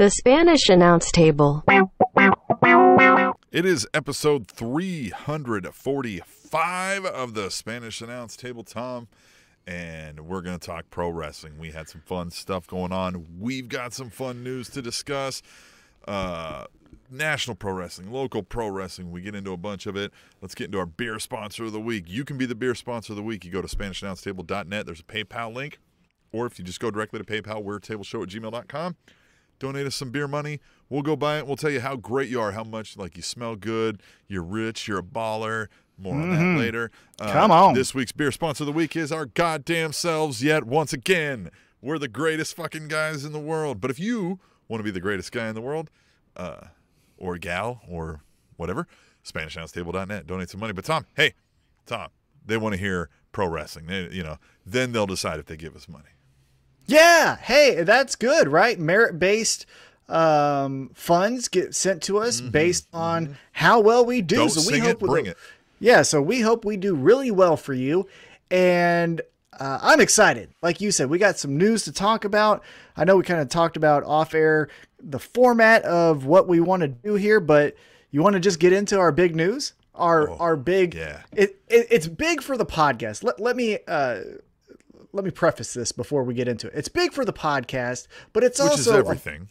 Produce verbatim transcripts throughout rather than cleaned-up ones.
The Spanish Announce Table. It is episode three forty-five of the Spanish Announce Table, Tom, and we're going to talk pro wrestling. We had some fun stuff going on. We've got some fun news to discuss. Uh, national pro wrestling, local pro wrestling. We get into a bunch of it. Let's get into our beer sponsor of the week. You can be the beer sponsor of the week. You go to Spanish Announce Table dot net. There's a PayPal link, or if you just go directly to PayPal, we're table show at gmail dot com. Donate us some beer money. We'll go buy it. We'll tell you how great you are, how much, like, you smell good, you're rich, you're a baller. More on mm-hmm. that later. Uh, Come on. This week's beer sponsor of the week is our goddamn selves yet once again. We're the greatest fucking guys in the world. But if you want to be the greatest guy in the world, uh, or gal, or whatever, Spanish Announce Table dot net. Donate some money. But Tom, hey, Tom, they want to hear pro wrestling. They, you know, then they'll decide if they give us money. Yeah, hey, that's good, right? Merit-based um, funds get sent to us mm-hmm. based on mm-hmm. how well we do. Don't so sing we hope it, we, bring it. Yeah, so we hope we do really well for you, and uh, I'm excited. Like you said, we got some news to talk about. I know we kind of talked about off-air the format of what we want to do here, but you want to just get into our big news? Our oh, our big yeah. it, it it's big for the podcast. Let let me. Uh, Let me preface this before we get into it. It's big for the podcast, but it's Which also is everything.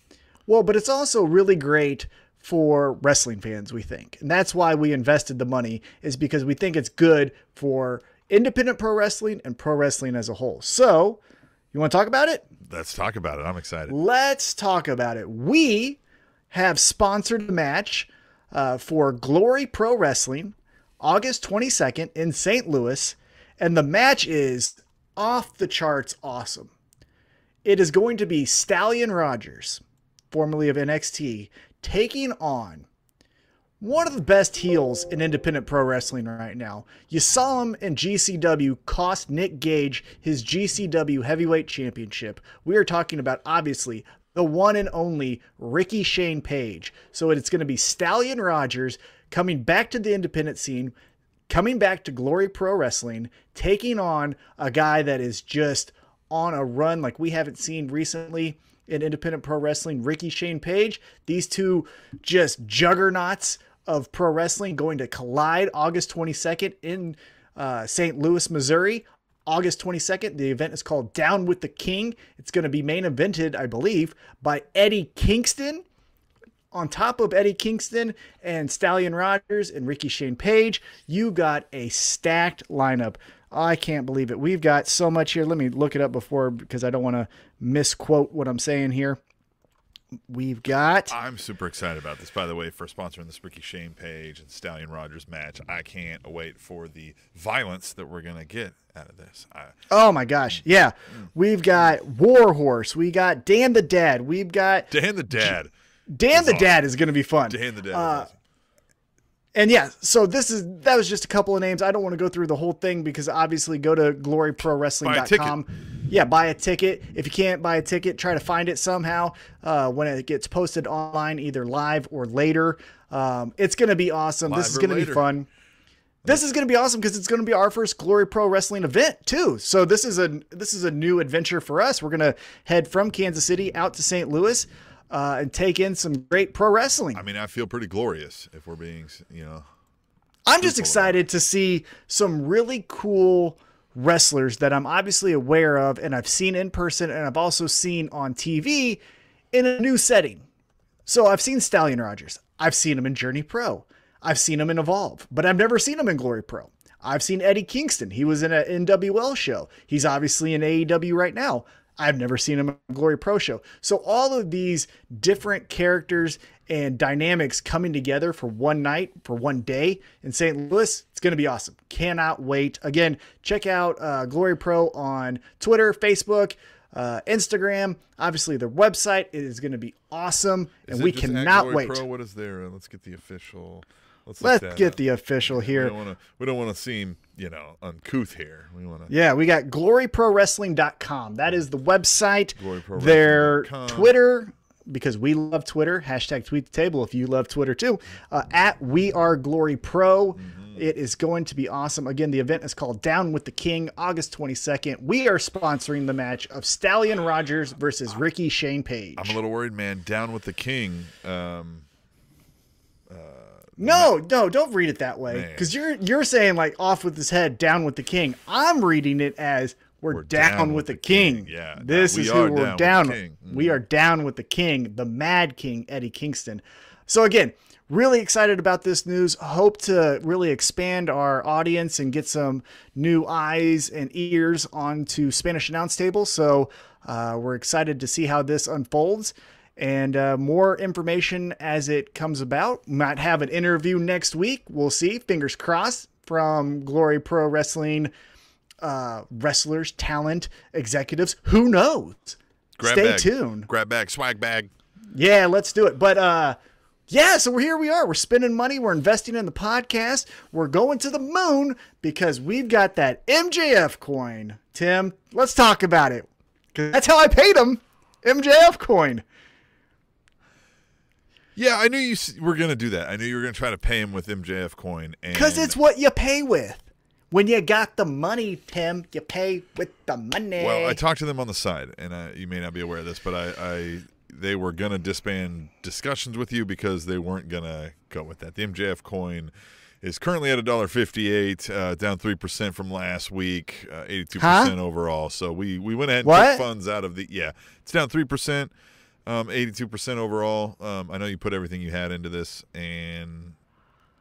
Well, but it's also really great for wrestling fans, we think. And that's why we invested the money, is because we think it's good for independent pro wrestling and pro wrestling as a whole. So, you want to talk about it? Let's talk about it. I'm excited. Let's talk about it. We have sponsored the match uh, for Glory Pro Wrestling, August twenty-second in Saint Louis, and the match is off the charts awesome. It is going to be Stallion Rogers, formerly of N X T, taking on one of the best heels in independent pro wrestling right now. You saw him in G C W cost Nick Gage his G C W heavyweight championship. We are talking about, obviously, the one and only Ricky Shane Page. So it's going to be Stallion Rogers coming back to the independent scene, coming back to Glory Pro Wrestling, taking on a guy that is just on a run like we haven't seen recently in independent pro wrestling, Ricky Shane Page. These two just juggernauts of pro wrestling going to collide August twenty-second in uh, Saint Louis, Missouri. August twenty-second, the event is called Down with the King. It's going to be main evented, I believe, by Eddie Kingston. On top of Eddie Kingston and Stallion Rogers and Ricky Shane Page, you got a stacked lineup. I can't believe it. We've got so much here. Let me look it up before, because I don't want to misquote what I'm saying here. We've got... I'm super excited about this, by the way, for sponsoring this Ricky Shane Page and Stallion Rogers match. I can't wait for the violence that we're going to get out of this. I... Oh, my gosh. Yeah. Mm. We've got Warhorse. We got Dan the Dad. We've got... Dan the Dad. Dan That's the awesome. Dad is going to be fun. Dan the Dad. Uh, and yeah, so this is that was just a couple of names. I don't want to go through the whole thing because obviously go to glory pro wrestling dot com. Yeah, buy a ticket. If you can't buy a ticket, try to find it somehow uh, when it gets posted online, either live or later. Um, it's going to be awesome. Live this is going to be fun. This is going to be awesome because it's going to be our first Glory Pro Wrestling event too. So this is a this is a new adventure for us. We're going to head from Kansas City out to Saint Louis. Uh, and take in some great pro wrestling. I mean, I feel pretty glorious if we're being, you know. I'm just excited to see some really cool wrestlers that I'm obviously aware of and I've seen in person and I've also seen on T V in a new setting. So I've seen Stallion Rogers. I've seen him in Journey Pro. I've seen him in Evolve, but I've never seen him in Glory Pro. I've seen Eddie Kingston. He was in an N W L show. He's obviously in A E W right now. I've never seen him on Glory Pro Show. So all of these different characters and dynamics coming together for one night, for one day in Saint Louis, it's going to be awesome. Cannot wait. Again, check out uh, Glory Pro on Twitter, Facebook, uh, Instagram. Obviously, their website is going to be awesome, is and we cannot Glory wait. Pro? What is there? Let's get the official. Let's, Let's get up. the official here. We don't want to seem, you know, uncouth here. We want to. Yeah, we got glory pro wrestling dot com. That is the website. Their Twitter, because we love Twitter. Hashtag tweet the table if you love Twitter too. Uh, at We Are Glory Pro. Mm-hmm. It is going to be awesome. Again, the event is called Down with the King, August twenty-second. We are sponsoring the match of Stallion Rogers versus Ricky Shane Page. I'm a little worried, man. Down with the King. Um, uh, no, not, no, don't read it that way. Because you're you're saying like off with his head, down with the king. I'm reading it as we're, we're down, down with the king. king. Yeah, this is who we're down, down with. with. Mm. We are down with the king, the Mad King, Eddie Kingston. So again, really excited about this news. Hope to really expand our audience and get some new eyes and ears onto Spanish announce table. So uh, we're excited to see how this unfolds. And uh, more information as it comes about. Might have an interview next week. We'll see. Fingers crossed, from Glory Pro Wrestling uh, wrestlers, talent, executives. Who knows? Grab Stay bag. tuned. Grab bag, swag bag. Yeah, let's do it. But uh, yeah, so we're here we are. We're spending money. We're investing in the podcast. We're going to the moon because we've got that M J F coin. Tim, let's talk about it. That's how I paid him. M J F coin. Yeah, I knew you were going to do that. I knew you were going to try to pay him with M J F coin. Because it's what you pay with. When you got the money, Tim, you pay with the money. Well, I talked to them on the side, and I, you may not be aware of this, but I, I they were going to disband discussions with you because they weren't going to go with that. The M J F coin is currently at one dollar fifty-eight, uh, down three percent from last week, uh, eighty-two percent huh? overall. So we, we went ahead and what? took funds out of the – yeah, it's down three percent. Um, eighty-two percent overall. Um, I know you put everything you had into this, and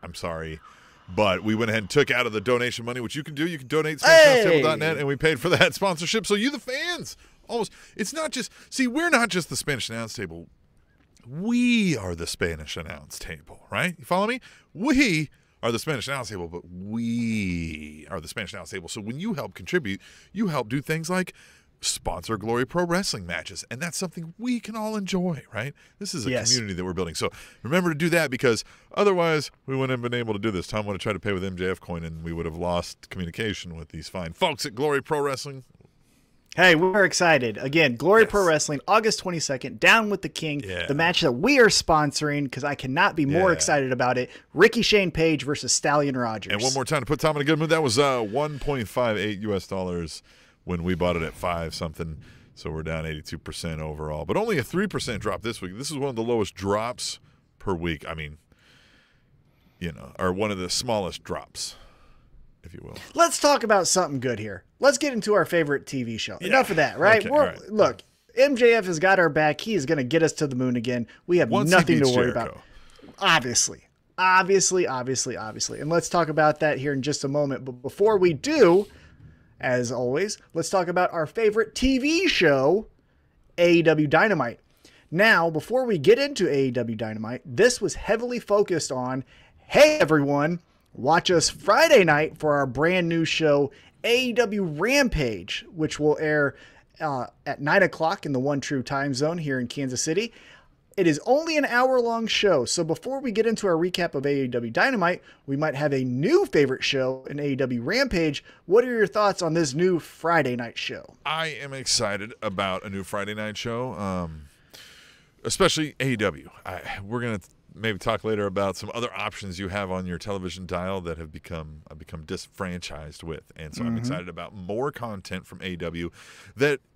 I'm sorry, but we went ahead and took out of the donation money, which you can do. You can donate Spanish Announce Table dot net, hey! And we paid for that sponsorship. So you, the fans, almost. It's not just. See, we're not just the Spanish Announce Table. We are the Spanish Announce Table, right? You follow me? We are the Spanish Announce Table, but we are the Spanish Announce Table. So when you help contribute, you help do things like sponsor Glory Pro Wrestling matches, and that's something we can all enjoy, right? This is a yes. community that we're building. So remember to do that, because otherwise we wouldn't have been able to do this. Tom would have tried to pay with M J F coin, and we would have lost communication with these fine folks at Glory Pro Wrestling. Hey, we're excited. Again, Glory yes. Pro Wrestling, August twenty-second, Down with the King, yeah. the match that we are sponsoring, because I cannot be more yeah. excited about it. Ricky Shane Page versus Stallion Rogers. And one more time to put Tom in a good mood, that was uh, one point five eight U S dollars. When we bought it at five something, so we're down eighty-two percent overall, but only a three percent drop this week. This is one of the lowest drops per week. I mean, you know, or one of the smallest drops, if you will. Let's talk about something good here. Let's get into our favorite T V show. Yeah. Enough of that, right? Okay. We're, right? Look, M J F has got our back. He is going to get us to the moon again. We have Once nothing to worry Jericho. about. Obviously, obviously, obviously, obviously. And let's talk about that here in just a moment. But before we do, as always, let's talk about our favorite T V show, A E W Dynamite. Now, before we get into A E W Dynamite, this was heavily focused on, hey everyone, watch us Friday night for our brand new show, A E W Rampage, which will air uh, at nine o'clock in the One True Time Zone here in Kansas City. It is only an hour-long show, so before we get into our recap of A E W Dynamite, we might have a new favorite show in A E W Rampage. What are your thoughts on this new Friday night show? I am excited about a new Friday night show, um, especially A E W. I, we're going to maybe talk later about some other options you have on your television dial that have become I've become disenfranchised with, and so mm-hmm. I'm excited about more content from A E W that –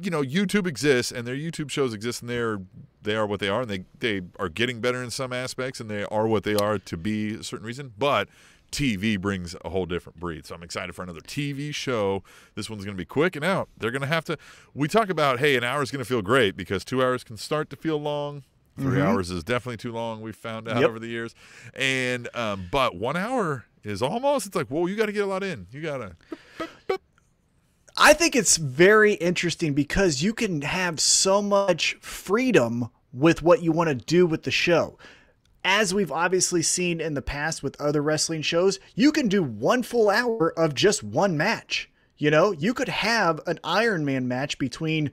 you know, YouTube exists, and their YouTube shows exist, and they are they are what they are, and they they are getting better in some aspects, and they are what they are to be a certain reason. But T V brings a whole different breed, so I'm excited for another T V show. This one's going to be quick and out. They're going to have to. We talk about, hey, an hour is going to feel great because two hours can start to feel long. Three mm-hmm. hours is definitely too long. We've found out yep. over the years, and um, but one hour is almost. It's like, whoa, you got to get a lot in. You got to. I think it's very interesting because you can have so much freedom with what you want to do with the show. As we've obviously seen in the past with other wrestling shows, you can do one full hour of just one match. You know, you could have an Iron Man match between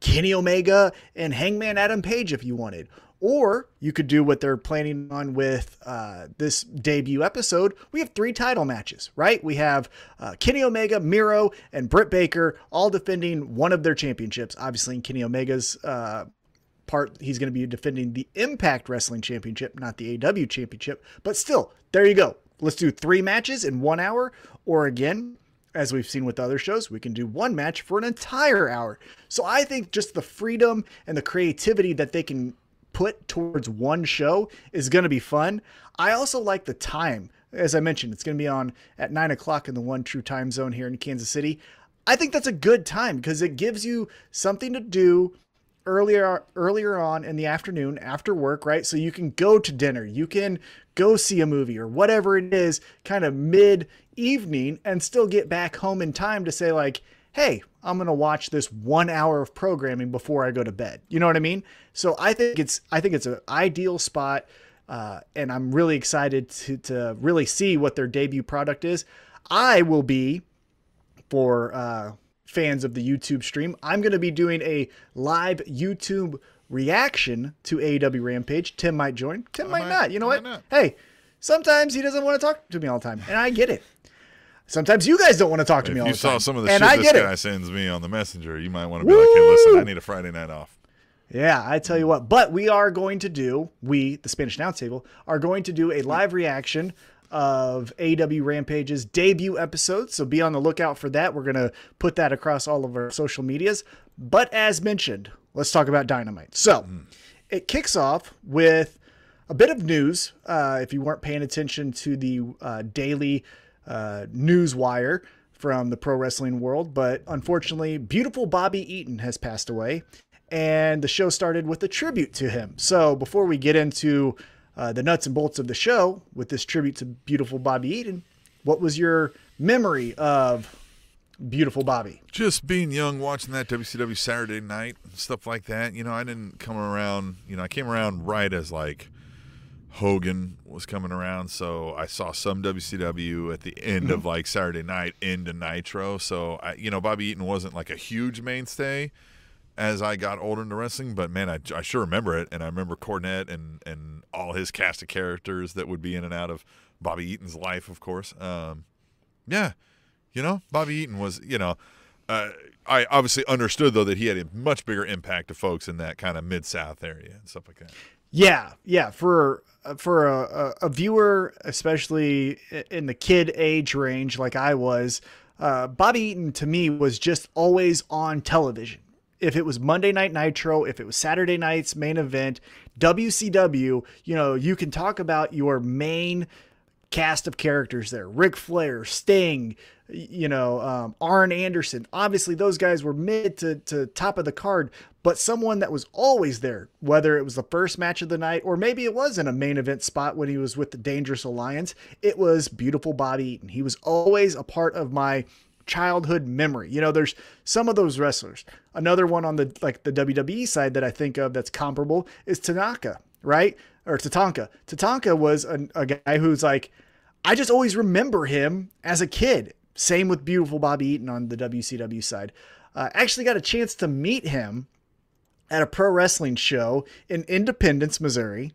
Kenny Omega and Hangman Adam Page if you wanted. Or you could do what they're planning on with uh, this debut episode. We have three title matches, right? We have uh, Kenny Omega, Miro, and Britt Baker all defending one of their championships. Obviously, in Kenny Omega's uh, part, he's going to be defending the Impact Wrestling Championship, not the A E W Championship. But still, there you go. let's do three matches in one hour. Or again, as we've seen with other shows, we can do one match for an entire hour. So I think just the freedom and the creativity that they can put towards one show is going to be fun. I also like the time. As I mentioned, it's going to be on at nine o'clock in the One True Time Zone here in Kansas City. I think that's a good time because it gives you something to do earlier, earlier on in the afternoon after work, right? So you can go to dinner, you can go see a movie or whatever it is kind of mid evening and still get back home in time to say like, hey, I'm going to watch this one hour of programming before I go to bed. You know what I mean? So I think it's, I think it's an ideal spot. Uh, and I'm really excited to, to really see what their debut product is. I will be, for uh, fans of the YouTube stream, I'm going to be doing a live YouTube reaction to A E W Rampage. Tim might join. Tim I might not. You know what? Not. Hey, sometimes he doesn't want to talk to me all the time, and I get it. Sometimes you guys don't want to talk to if me all the time. You saw some of the shit this guy it. sends me on the messenger. You might want to be Woo! like, hey, listen, I need a Friday night off. Yeah, I tell you what. But we are going to do, we, the Spanish Announce Table, are going to do a live reaction of A E W Rampage's debut episode. So be on the lookout for that. We're going to put that across all of our social medias. But as mentioned, let's talk about Dynamite. So mm. it kicks off with a bit of news. Uh, if you weren't paying attention to the uh, daily uh, news wire from the pro wrestling world, but unfortunately, beautiful Bobby Eaton has passed away. And the show started with a tribute to him. So before we get into uh, the nuts and bolts of the show with this tribute to beautiful Bobby Eaton, what was your memory of beautiful Bobby? Just being young, watching that W C W Saturday Night and stuff like that. You know, I didn't come around, you know, I came around right as like Hogan was coming around. So I saw some W C W at the end of like Saturday Night into Nitro. So, I, you know, Bobby Eaton wasn't like a huge mainstay as I got older into wrestling, but man, I, I sure remember it, and I remember Cornette and and all his cast of characters that would be in and out of Bobby Eaton's life, of course. Um, yeah, you know, Bobby Eaton was, you know, uh, I obviously understood though that he had a much bigger impact to folks in that kind of Mid-South area and stuff like that. Yeah, yeah, for for a, a viewer, especially in the kid age range like I was, uh, Bobby Eaton to me was just always on television. If it was Monday Night Nitro, if it was Saturday night's main event, W C W, you know, you can talk about your main cast of characters there. Ric Flair, Sting, you know, um, Arn Anderson. Obviously, those guys were mid to, to top of the card, but someone that was always there, whether it was the first match of the night or maybe it was in a main event spot when he was with the Dangerous Alliance, it was beautiful Bobby Eaton. He was always a part of my childhood memory. You know, there's some of those wrestlers. Another one on the, like the W W E side that I think of that's comparable is Tanaka, right? Or Tatanka. Tatanka was a, a guy who's like, I just always remember him as a kid. Same with beautiful Bobby Eaton on the W C W side. Uh, actually got a chance to meet him at a pro wrestling show in Independence, Missouri.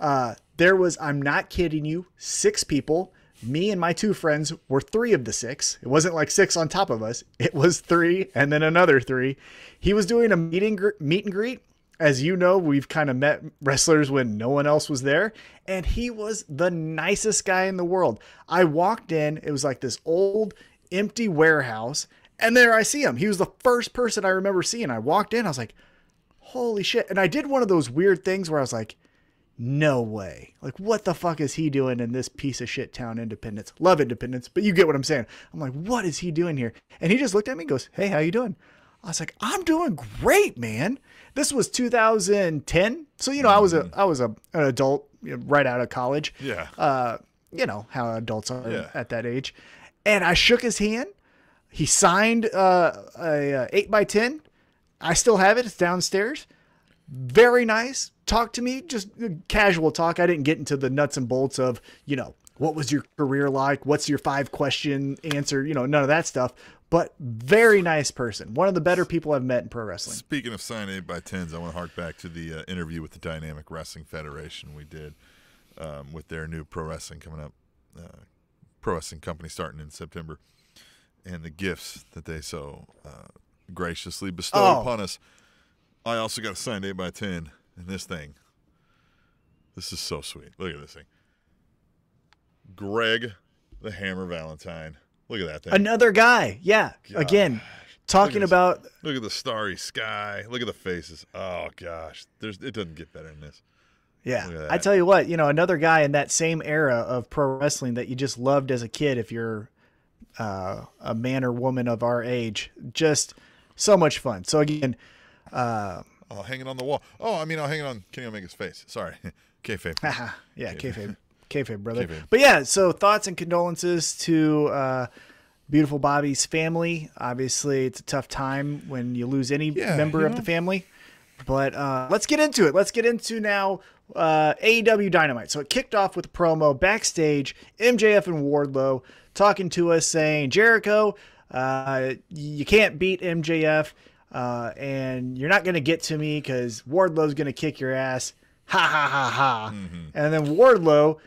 Uh, there was, I'm not kidding you, six people. Me and my two friends were three of the six. It wasn't like six on top of us. It was three and then another three. He was doing a meet and, gr meet and greet. As you know, we've kind of met wrestlers when no one else was there. And he was the nicest guy in the world. I walked in. It was like this old, empty warehouse. And there I see him. He was the first person I remember seeing. I walked in. I was like, holy shit. And I did one of those weird things where I was like, no way. Like, what the fuck is he doing in this piece of shit town, Independence? Love Independence, but you get what I'm saying. I'm like, what is he doing here? And he just looked at me and goes, hey, how you doing? I was like, I'm doing great, man. This was two thousand ten. So, you know, I was a, I was a, an adult right out of college. Yeah. Uh, you know how adults are yeah. at that age. And I shook his hand. He signed uh, a eight by ten. I still have it. It's downstairs. Very nice. Talk to me, just casual talk. I didn't get into the nuts and bolts of, you know, what was your career like? What's your five question answer? You know, none of that stuff, but very nice person. One of the better people I've met in pro wrestling. Speaking of signed eight by tens, I want to hark back to the uh, interview with the Dynamic Wrestling Federation we did um, with their new pro wrestling coming up, uh, pro wrestling company starting in September, and the gifts that they so uh, graciously bestowed oh. upon us. I also got a signed eight by ten. And this thing, this is so sweet. Look at this thing. Greg the Hammer Valentine. Look at that thing. Another guy. Yeah. Gosh. Again, talking look about. This, look at the starry sky. Look at the faces. Oh, gosh. There's, it doesn't get better than this. Yeah. I tell you what, you know, another guy in that same era of pro wrestling that you just loved as a kid, if you're uh, a man or woman of our age, just so much fun. So, again. Uh, I'll hang it on the wall. Oh, I mean, I'll hang it on Kenny Omega's face. Sorry. Kayfabe. Yeah, kayfabe. Kayfabe, brother. Kayfabe. But yeah, so thoughts and condolences to uh, beautiful Bobby's family. Obviously, it's a tough time when you lose any yeah, member you know. of the family. But uh, let's get into it. Let's get into now uh, A E W Dynamite. So it kicked off with a promo backstage. M J F and Wardlow talking to us, saying, Jericho, uh, you can't beat M J F, uh, and you're not going to get to me because Wardlow's going to kick your ass. Ha, ha, ha, ha. Mm-hmm. And then Wardlow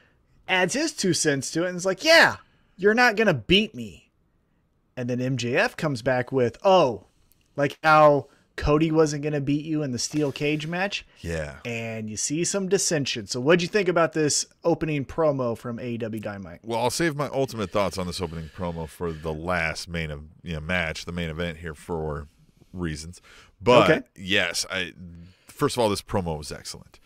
adds his two cents to it and is like, yeah, you're not going to beat me. And then M J F comes back with, oh, like how Cody wasn't going to beat you in the steel cage match. Yeah. And you see some dissension. So what'd you think about this opening promo from A E W Dynamite? Well, I'll save my ultimate thoughts on this opening promo for the last main of, you know, match, the main event here for reasons. But okay. yes, I first of all, this promo was excellent.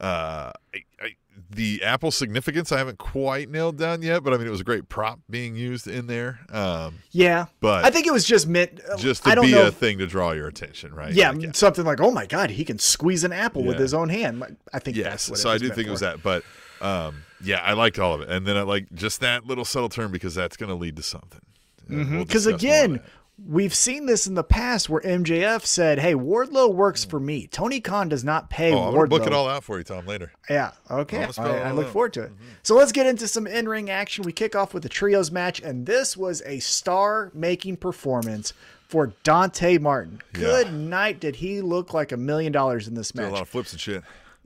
Uh, I, I, the Apple significance I haven't quite nailed down yet, but I mean it was a great prop being used in there. Um, yeah, but I think it was just meant just to I don't be know. a thing to draw your attention, right? Yeah, like, yeah, something like, oh my god, he can squeeze an apple yeah. with his own hand. I think yes, that's what it so I do think for. it was that, but um, yeah, I liked all of it, and then I like just that little subtle turn because that's going to lead to something. Because mm-hmm. we'll again. We've seen this in the past where M J F said, hey, Wardlow works for me. Tony Khan does not pay oh, I'm Wardlow. I'll book it all out for you, Tom, later. Yeah, okay. I, I look out. forward to it. Mm-hmm. So let's get into some in-ring action. We kick off with a trios match, and this was a star-making performance for Dante Martin. Yeah. Good night. Did he look like a million dollars in this match? Did a lot of flips and shit.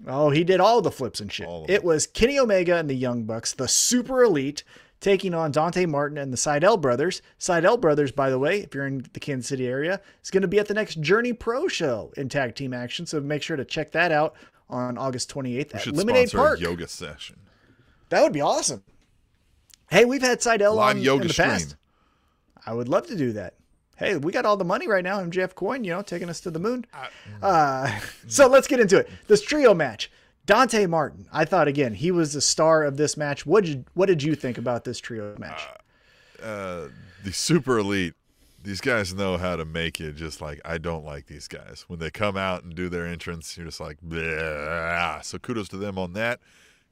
Oh, he did all the flips and shit. It was Kenny Omega and the Young Bucks, the Super Elite, taking on Dante Martin and the Sydal Brothers. Sydal Brothers, by the way, if you're in the Kansas City area, is going to be at the next Journey Pro show in tag team action. So make sure to check that out on August twenty-eighth at Lemonade Park. We should sponsor a yoga session. That would be awesome. Hey, we've had Sydal on in the past. I would love to do that. Hey, we got all the money right now. M J F coin, you know, taking us to the moon. Uh, uh, so let's get into it. This trio match. Dante Martin, I thought, again, he was the star of this match. What did you, what did you think about this trio match? Uh, uh, the Super Elite, these guys know how to make you just like, I don't like these guys. When they come out and do their entrance, you're just like, bleh. So kudos to them on that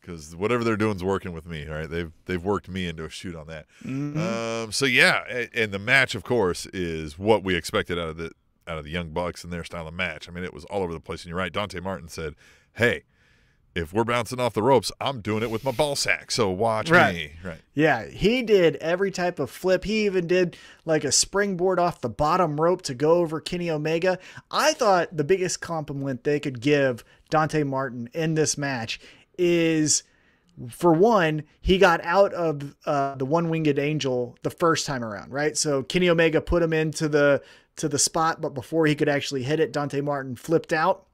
because whatever they're doing is working with me. All right, they've, they've worked me into a shoot on that. Mm-hmm. um, so, yeah, and the match, of course, is what we expected out of the, out of the Young Bucks and their style of match. I mean, it was all over the place, and you're right. Dante Martin said, hey, if we're bouncing off the ropes, I'm doing it with my ball sack. So watch right. me. Right. Yeah. He did every type of flip. He even did like a springboard off the bottom rope to go over Kenny Omega. I thought the biggest compliment they could give Dante Martin in this match is, for one, he got out of uh, the one-winged angel the first time around, right? So Kenny Omega put him into the, to the spot, but before he could actually hit it, Dante Martin flipped out.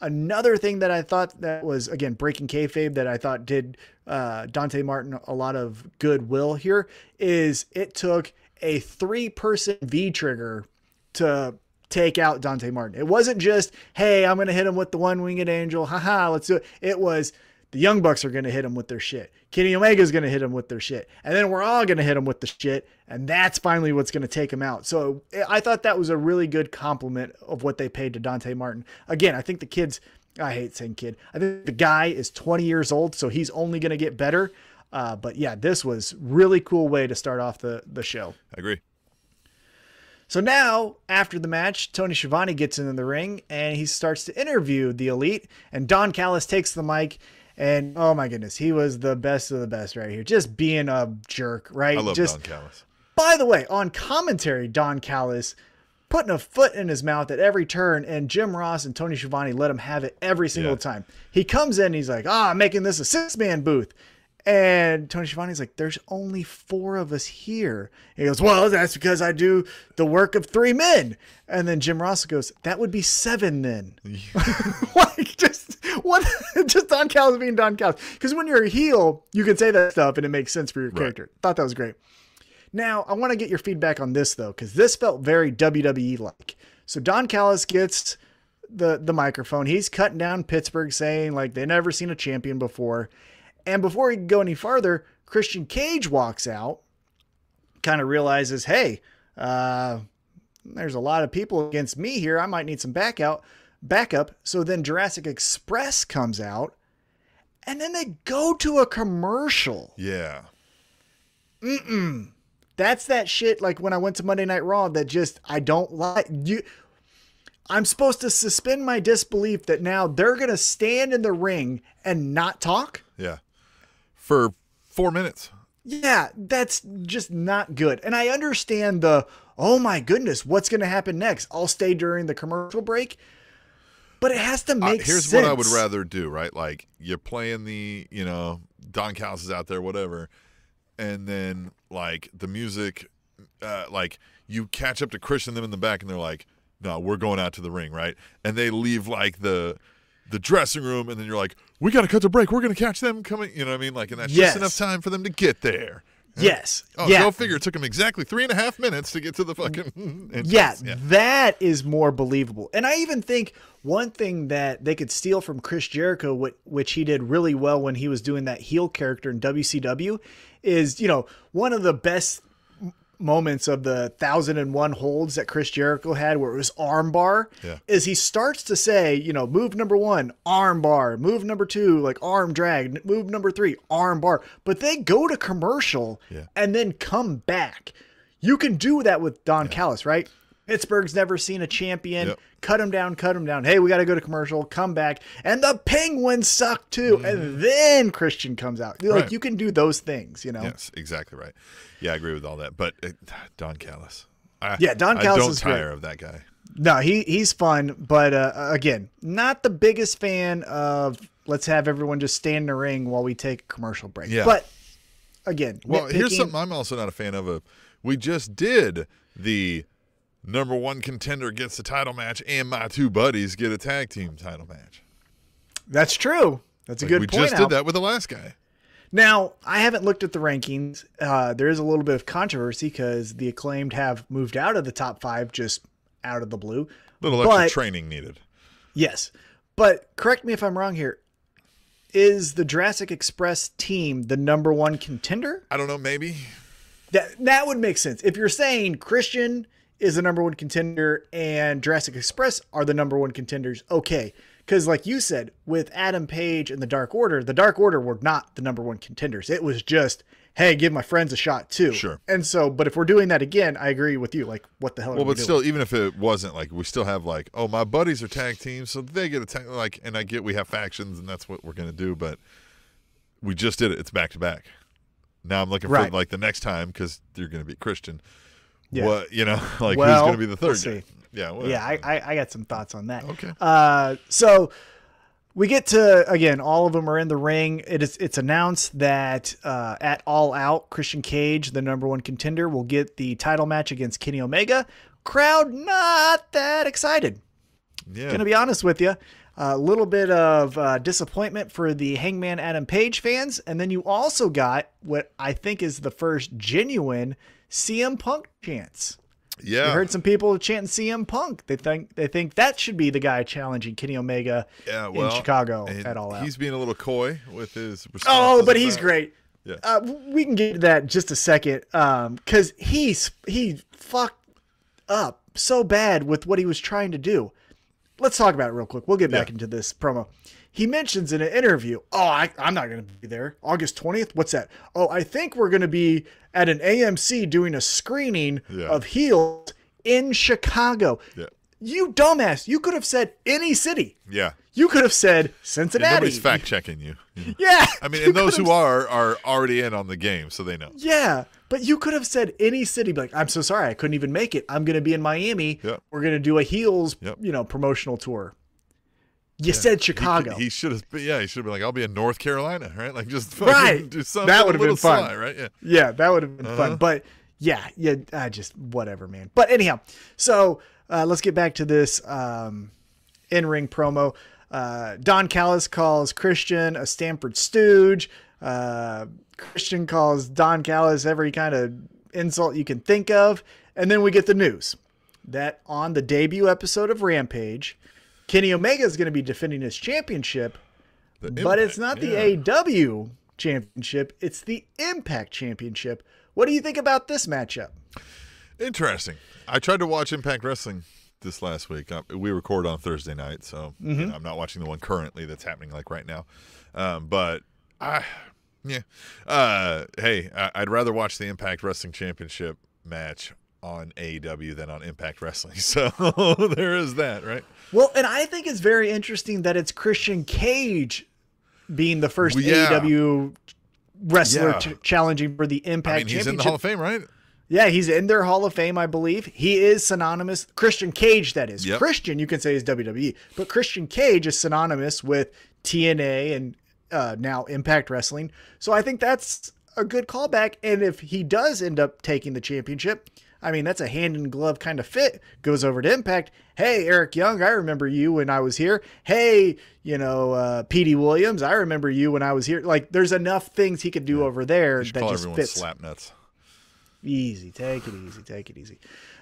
Another thing that I thought that was, again, breaking kayfabe that I thought did uh, Dante Martin a lot of goodwill here is it took a three-person V-trigger to take out Dante Martin. It wasn't just, hey, I'm going to hit him with the one-winged angel. Haha, let's do it. It was the Young Bucks are going to hit him with their shit. Kenny Omega's going to hit him with their shit. And then we're all going to hit him with the shit. And that's finally what's going to take him out. So I thought that was a really good compliment of what they paid to Dante Martin. Again, I think the kid's, I hate saying kid, I think the guy is twenty years old, so he's only going to get better. Uh, but yeah, this was really cool way to start off the, the show. I agree. So now, after the match, Tony Schiavone gets into the ring and he starts to interview the Elite. And Don Callis takes the mic. And, oh, my goodness, he was the best of the best right here. Just being a jerk, right? I love Just, Don Callis. By the way, on commentary, Don Callis putting a foot in his mouth at every turn, and Jim Ross and Tony Schiavone let him have it every single yeah. time. He comes in, and he's like, ah, oh, I'm making this a six-man booth. And Tony Schiavone's like, there's only four of us here. And he goes, well, that's because I do the work of three men. And then Jim Ross goes, that would be seven then. Yeah. Like, just What? Just Don Callis being Don Callis. Because when you're a heel, you can say that stuff and it makes sense for your character. Right. Thought that was great. Now, I want to get your feedback on this, though, because this felt very W W E-like. So Don Callis gets the, the microphone. He's cutting down Pittsburgh, saying, like, they never seen a champion before. And before he can go any farther, Christian Cage walks out, kind of realizes, hey, uh, there's a lot of people against me here. I might need some back out, backup. So then Jurassic Express comes out, and then they go to a commercial. Yeah. Mm-mm. That's that shit, like when I went to Monday Night Raw, that just, I don't like you. I'm supposed to suspend my disbelief that now they're going to stand in the ring and not talk? Yeah. For four minutes. Yeah, that's just not good. And I understand the, oh my goodness, what's going to happen next? I'll stay during the commercial break. But it has to make uh, here's sense. Here's what I would rather do, right? Like, you're playing the, you know, Don Callis is out there, whatever. And then, like, the music, uh, like, you catch up to Christian them in the back, and they're like, no, we're going out to the ring, right? And they leave, like, the the dressing room, and then you're like, we got to cut to break. We're going to catch them coming. You know what I mean? Like, and that's yes. just enough time for them to get there. Yes. Oh, yeah. Go figure. It took them exactly three and a half minutes to get to the fucking yeah, yeah, that is more believable. And I even think one thing that they could steal from Chris Jericho, which he did really well when he was doing that heel character in W C W, is, you know, one of the best moments of the one thousand and one holds that Chris Jericho had, where it was armbar, yeah. is he starts to say, you know, move number one, armbar, move number two, like arm drag, move number three, armbar. But they go to commercial yeah. and then come back. You can do that with Don yeah. Callis, right? Pittsburgh's never seen a champion. Yep. Cut him down, cut him down. Hey, we got to go to commercial, come back. And the Penguins suck too. Mm. And then Christian comes out. Right. Like, you can do those things, you know? Yes, exactly right. Yeah, I agree with all that. But it, Don Callis. I, yeah, Don Callis I don't is tire great. Of that guy. No, he, he's fun. But uh, again, not the biggest fan of let's have everyone just stand in the ring while we take a commercial break. Yeah. But again, well, here's something I'm also not a fan of. Uh, we just did the number one contender gets the title match, and my two buddies get a tag team title match. That's true. That's a like good we point. We just out. did that with the last guy. Now, I haven't looked at the rankings. Uh, there is a little bit of controversy because the Acclaimed have moved out of the top five just out of the blue. A little but, extra training needed. Yes. But correct me if I'm wrong here. Is the Jurassic Express team the number one contender? I don't know. Maybe. That, that would make sense. If you're saying Christian is the number one contender and Jurassic Express are the number one contenders. Okay. Cause like you said, with Adam Page and the Dark Order, the Dark Order were not the number one contenders. It was just, hey, give my friends a shot too. Sure. And so, but if we're doing that again, I agree with you. Like, what the hell? Well, are we but doing? Still, even if it wasn't, like, we still have like, oh, my buddies are tag teams, so they get a tag. Like, and I get, we have factions and that's what we're going to do, but we just did it. It's back to back. Now I'm looking right. for like the next time, cause you're going to be Christian. Yeah. What, you know, like, well, who's going to be the third? We'll yeah. Whatever. Yeah. I, I, I got some thoughts on that. Okay. Uh, so we get to, again, all of them are in the ring. It is, it's announced that, uh, at All Out, Christian Cage, the number one contender, will get the title match against Kenny Omega. Crowd not that excited. Yeah. Going to be honest with you. A little bit of uh, disappointment for the Hangman Adam Page fans. And then you also got what I think is the first genuine C M Punk chants. Yeah. You heard some people chanting C M Punk. They think they think that should be the guy challenging Kenny Omega yeah, well, in Chicago at All Out. He's being a little coy with his response. Oh, but he's great. Yeah. Uh, we can get to that in just a second. Um, cause he's he fucked up so bad with what he was trying to do. Let's talk about it real quick. We'll get back yeah. into this promo. He mentions in an interview, oh, I, I'm not going to be there. August twentieth? What's that? Oh, I think we're going to be at an A M C doing a screening yeah. of Heels in Chicago. Yeah. You dumbass. You could have said any city. Yeah. You could have said Cincinnati. Yeah, nobody's fact-checking you. Yeah. I mean, and those who are are already in on the game, so they know. Yeah. But you could have said any city, like, I'm so sorry, I couldn't even make it. I'm going to be in Miami. Yep. We're going to do a Heels, yep. you know, promotional tour. You yeah. said Chicago. He, he should have, yeah, he should have been like, I'll be in North Carolina, right? Like, just fucking right. do something. That would have been fun, sly, right? Yeah, yeah, that would have been uh-huh. fun. But yeah, yeah, I just whatever, man. But anyhow, so uh, let's get back to this um, in-ring promo. Uh, Don Callis calls Christian a Stanford stooge. Uh, Christian calls Don Callis every kind of insult you can think of. And then we get the news that on the debut episode of Rampage, Kenny Omega is going to be defending his championship, the but Impact, it's not yeah. the A E W championship. It's the Impact championship. What do you think about this matchup? Interesting. I tried to watch Impact Wrestling this last week. We record on Thursday night, so mm-hmm. you know, I'm not watching the one currently that's happening like right now. Um, but I, yeah, uh, hey, I, I'd rather watch the Impact Wrestling Championship match on A E W than on Impact Wrestling. So there is that, right? Well, and I think it's very interesting that it's Christian Cage being the first yeah. A E W wrestler yeah. ch challenging for the Impact I mean, he's Championship. He's in the Hall of Fame, right? Yeah, he's in their Hall of Fame, I believe. He is synonymous. Christian Cage, that is. Yep. Christian, you can say, is W W E. But Christian Cage is synonymous with T N A and uh, now Impact Wrestling. So I think that's a good callback. And if he does end up taking the championship, I mean, that's a hand-in-glove kind of fit. Goes over to Impact. Hey, Eric Young, I remember you when I was here. Hey, you know, uh, Petey Williams, I remember you when I was here. Like, there's enough things he could do yeah. over there that call just everyone fits. Slap nuts. Easy. Take it easy. Take it easy.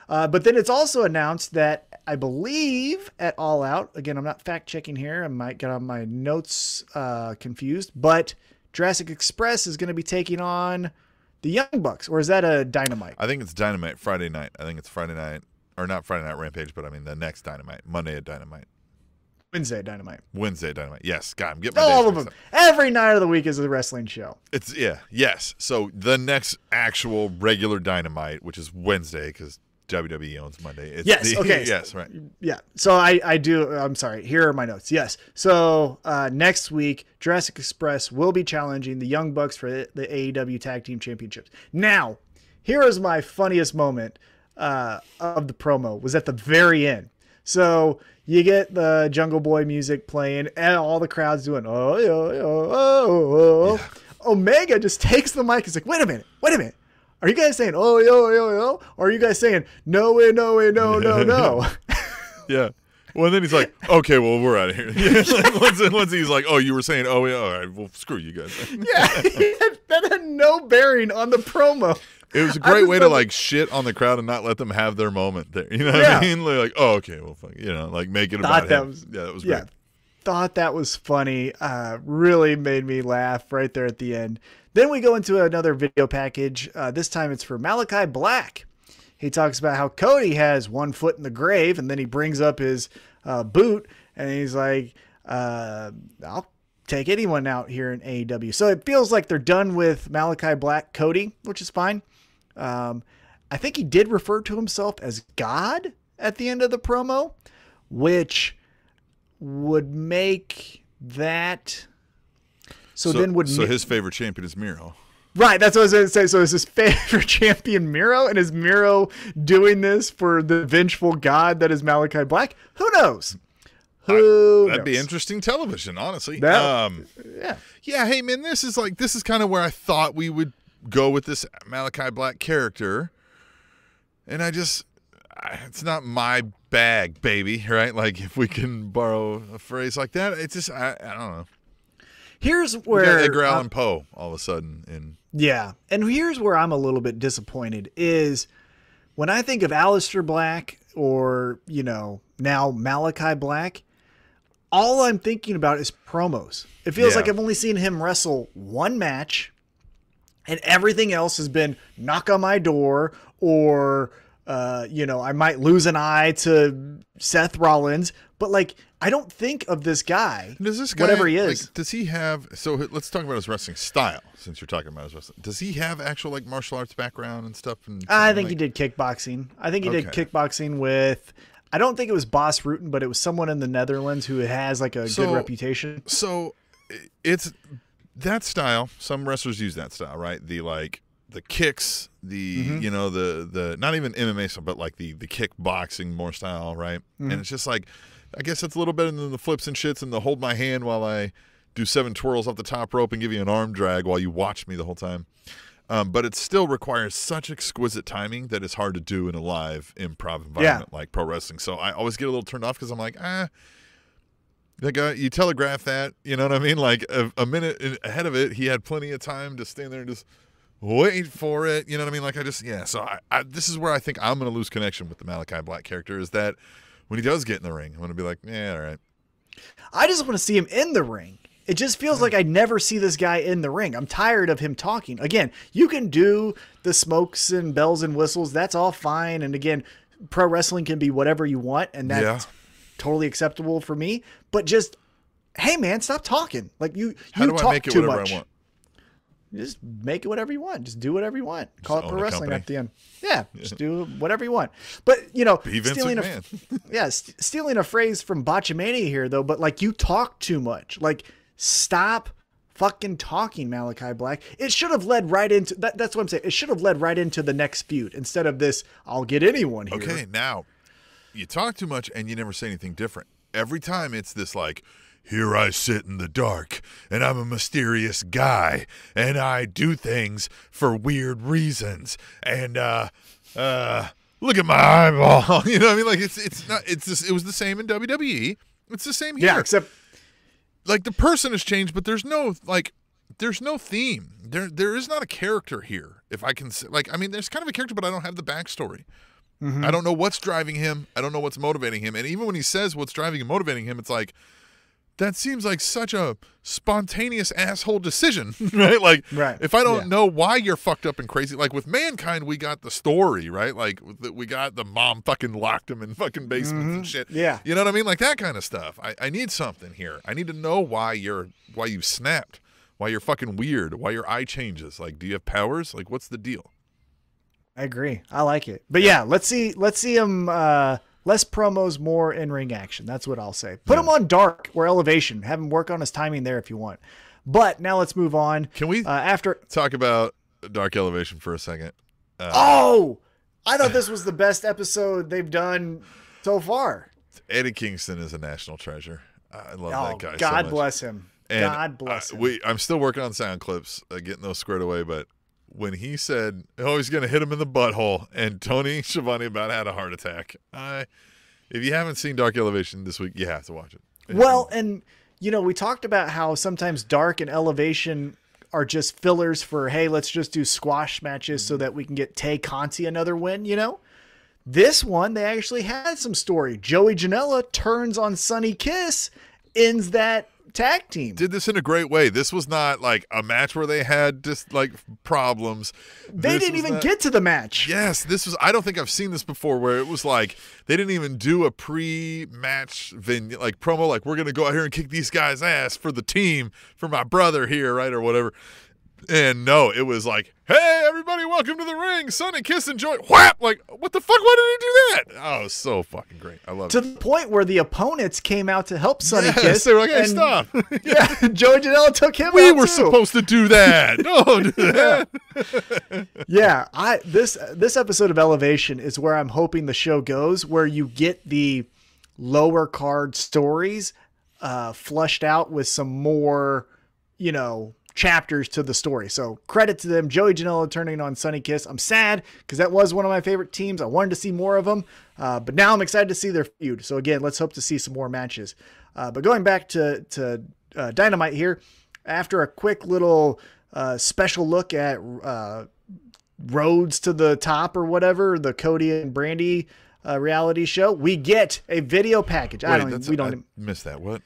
Uh, but then it's also announced that I believe at All Out, again, I'm not fact checking here. I might get on my notes uh, confused, but Jurassic Express is going to be taking on the Young Bucks, or is that a Dynamite? I think it's Dynamite Friday night. I think it's Friday night, or not Friday night Rampage, but I mean the next Dynamite, Monday at Dynamite. Wednesday Dynamite. Wednesday Dynamite. Yes, God, I'm getting my all of them. Up. Every night of the week is a wrestling show. It's yeah, yes. So the next actual regular Dynamite, which is Wednesday, because W W E owns Monday. It's yes. The, okay. Yes. Right. Yeah. So I I do. I'm sorry. Here are my notes. Yes. So uh, next week, Jurassic Express will be challenging the Young Bucks for the, the A E W Tag Team Championships. Now, here is my funniest moment uh, of the promo. Was at the very end. So you get the Jungle Boy music playing and all the crowds doing, oh, oh, oh, oh, oh. Yeah. Omega just takes the mic. He's like, wait a minute. Wait a minute. Are you guys saying, oh, yo, yo, yo? Or are you guys saying, no, way, no, way, no, no, no? Yeah. Well, then he's like, okay, well, we're out of here. Yeah, like once, once he's like, oh, you were saying, oh, yeah, all right, well, screw you guys. Yeah. Had, that had no bearing on the promo. It was a great way to like shit on the crowd and not let them have their moment there. You know what yeah. I mean? Like, oh, okay, well, fuck, you know, like make it thought about that him. Was, yeah, that was yeah, great. Thought that was funny. Uh, really made me laugh right there at the end. Then we go into another video package. Uh, this time it's for Malakai Black. He talks about how Cody has one foot in the grave, and then he brings up his uh, boot, and he's like, uh, I'll take anyone out here in A E W. So it feels like they're done with Malakai Black Cody, which is fine. Um, I think he did refer to himself as God at the end of the promo, which would make that. So, so then would so his favorite champion is Miro. Right, that's what I was going to say. So is his favorite champion Miro, and is Miro doing this for the vengeful God that is Malakai Black? Who knows? Who I, that'd knows? Be interesting television, honestly. That, um, yeah, yeah. Hey, man, this is like this is kind of where I thought we would go with this Malakai Black character, and I just it's not my bag, baby, right? Like, if we can borrow a phrase like that, it's just i, I don't know. Here's where Edgar Allan Poe all of a sudden in yeah and here's where I'm a little bit disappointed is when I think of Aleister Black, or you know, now Malakai Black, all I'm thinking about is promos. It feels yeah. like I've only seen him wrestle one match. And everything else has been knock on my door, or, uh, you know, I might lose an eye to Seth Rollins. But, like, I don't think of this guy, does this guy whatever he is. Like, does he have – so let's talk about his wrestling style since you're talking about his wrestling. Does he have actual, like, martial arts background and stuff? And I think like, he did kickboxing. I think he okay. did kickboxing with – I don't think it was Bas Rutten, but it was someone in the Netherlands who has, like, a so, good reputation. So it's – that style, some wrestlers use that style, right? The like the kicks, the mm-hmm. you know, the the not even M M A style, but like the the kickboxing more style, right? Mm-hmm. And it's just like, I guess it's a little better than the flips and shits and the hold my hand while I do seven twirls off the top rope and give you an arm drag while you watch me the whole time. Um, but it still requires such exquisite timing that it's hard to do in a live improv environment yeah. like pro wrestling. So I always get a little turned off because I'm like, ah. The guy, you telegraph that, you know what I mean? Like a, a minute ahead of it, he had plenty of time to stand there and just wait for it. You know what I mean? Like I just, yeah. So I, I, this is where I think I'm going to lose connection with the Malakai Black character, is that when he does get in the ring, I'm going to be like, yeah, all right. I just want to see him in the ring. It just feels like I never see this guy in the ring. I'm tired of him talking. Again, you can do the smokes and bells and whistles. That's all fine. And again, pro wrestling can be whatever you want. And that's yeah. totally acceptable for me. But just, hey, man, stop talking. Like you, How you do talk I make it too whatever much. I want? Just make it whatever you want. Just do whatever you want. Just Call it pro wrestling company. At the end. Yeah, yeah, just do whatever you want. But, you know, stealing a, yeah, st stealing a phrase from Botchamania here, though, but like you talk too much. Like, stop fucking talking, Malakai Black. It should have led right into that. That's what I'm saying. It should have led right into the next feud instead of this. I'll get anyone here. Okay, now you talk too much and you never say anything different. Every time it's this like, here I sit in the dark and I'm a mysterious guy and I do things for weird reasons and uh, uh, look at my eyeball. You know what I mean? Like it's it's not it's just, it was the same in W W E. It's the same here. Yeah, except. Like the person has changed, but there's no like, there's no theme. There, there is not a character here. If I can, like, I mean, there's kind of a character, but I don't have the backstory. Mm-hmm. I don't know what's driving him. I don't know what's motivating him. And even when he says what's driving and motivating him, it's like, that seems like such a spontaneous asshole decision, right? Like, right. if I don't yeah. know why you're fucked up and crazy, like with Mankind, we got the story, right? Like we got the mom fucking locked him in fucking basements mm-hmm. and shit. Yeah, you know what I mean? Like that kind of stuff. I, I need something here. I need to know why you're, why you snapped, why you're fucking weird, why your eye changes. Like, do you have powers? Like, what's the deal? I agree. I like it. But yeah, yeah let's see. Let's see him. Uh... Less promos, more in-ring action. That's what I'll say. Put yeah. him on Dark or Elevation. Have him work on his timing there if you want. But now let's move on. Can we uh, after talk about Dark Elevation for a second? Uh, oh! I thought this was the best episode they've done so far. Eddie Kingston is a national treasure. I love oh, that guy God so bless him. And God bless him. I, we, I'm still working on sound clips, uh, getting those squared away, but when he said, oh, he's going to hit him in the butthole, and Tony Schiavone about had a heart attack. I, if you haven't seen Dark Elevation this week, you have to watch it. Well, and, you know, we talked about how sometimes Dark and Elevation are just fillers for, hey, let's just do squash matches so that we can get Tay Conti another win, you know? This one, they actually had some story. Joey Janela turns on Sonny Kiss, ends that tag team. Did this in a great way. This was not like a match where they had just like problems. They this didn't even not... get to the match. Yes, this was, I don't think I've seen this before where it was like they didn't even do a pre-match vignette, like promo, like we're gonna go out here and kick these guys' ass for the team, for my brother here, right, or whatever. And no, it was like, hey everybody, welcome to the ring, Sonny Kiss and Joey. Whap! Like, what the fuck? Why did he do that? Oh, so fucking great. I love to it. To the point where the opponents came out to help Sonny yes, Kiss. They were like, hey, and, stop. yeah, Joey Janela took him we out We were too. supposed to do that. Don't do that. yeah. yeah, I this this episode of Elevation is where I'm hoping the show goes, where you get the lower card stories uh, flushed out with some more, you know, chapters to the story. So credit to them. Joey Janela turning on Sonny Kiss. I'm sad because that was one of my favorite teams. I wanted to see more of them, uh, but now I'm excited to see their feud. So again, let's hope to see some more matches. Uh, but going back to, to uh, Dynamite here, after a quick little uh, special look at uh, Roads to the Top or whatever, the Cody and Brandy uh, reality show, we get a video package. Wait, I don't even, we don't I even... miss that. What?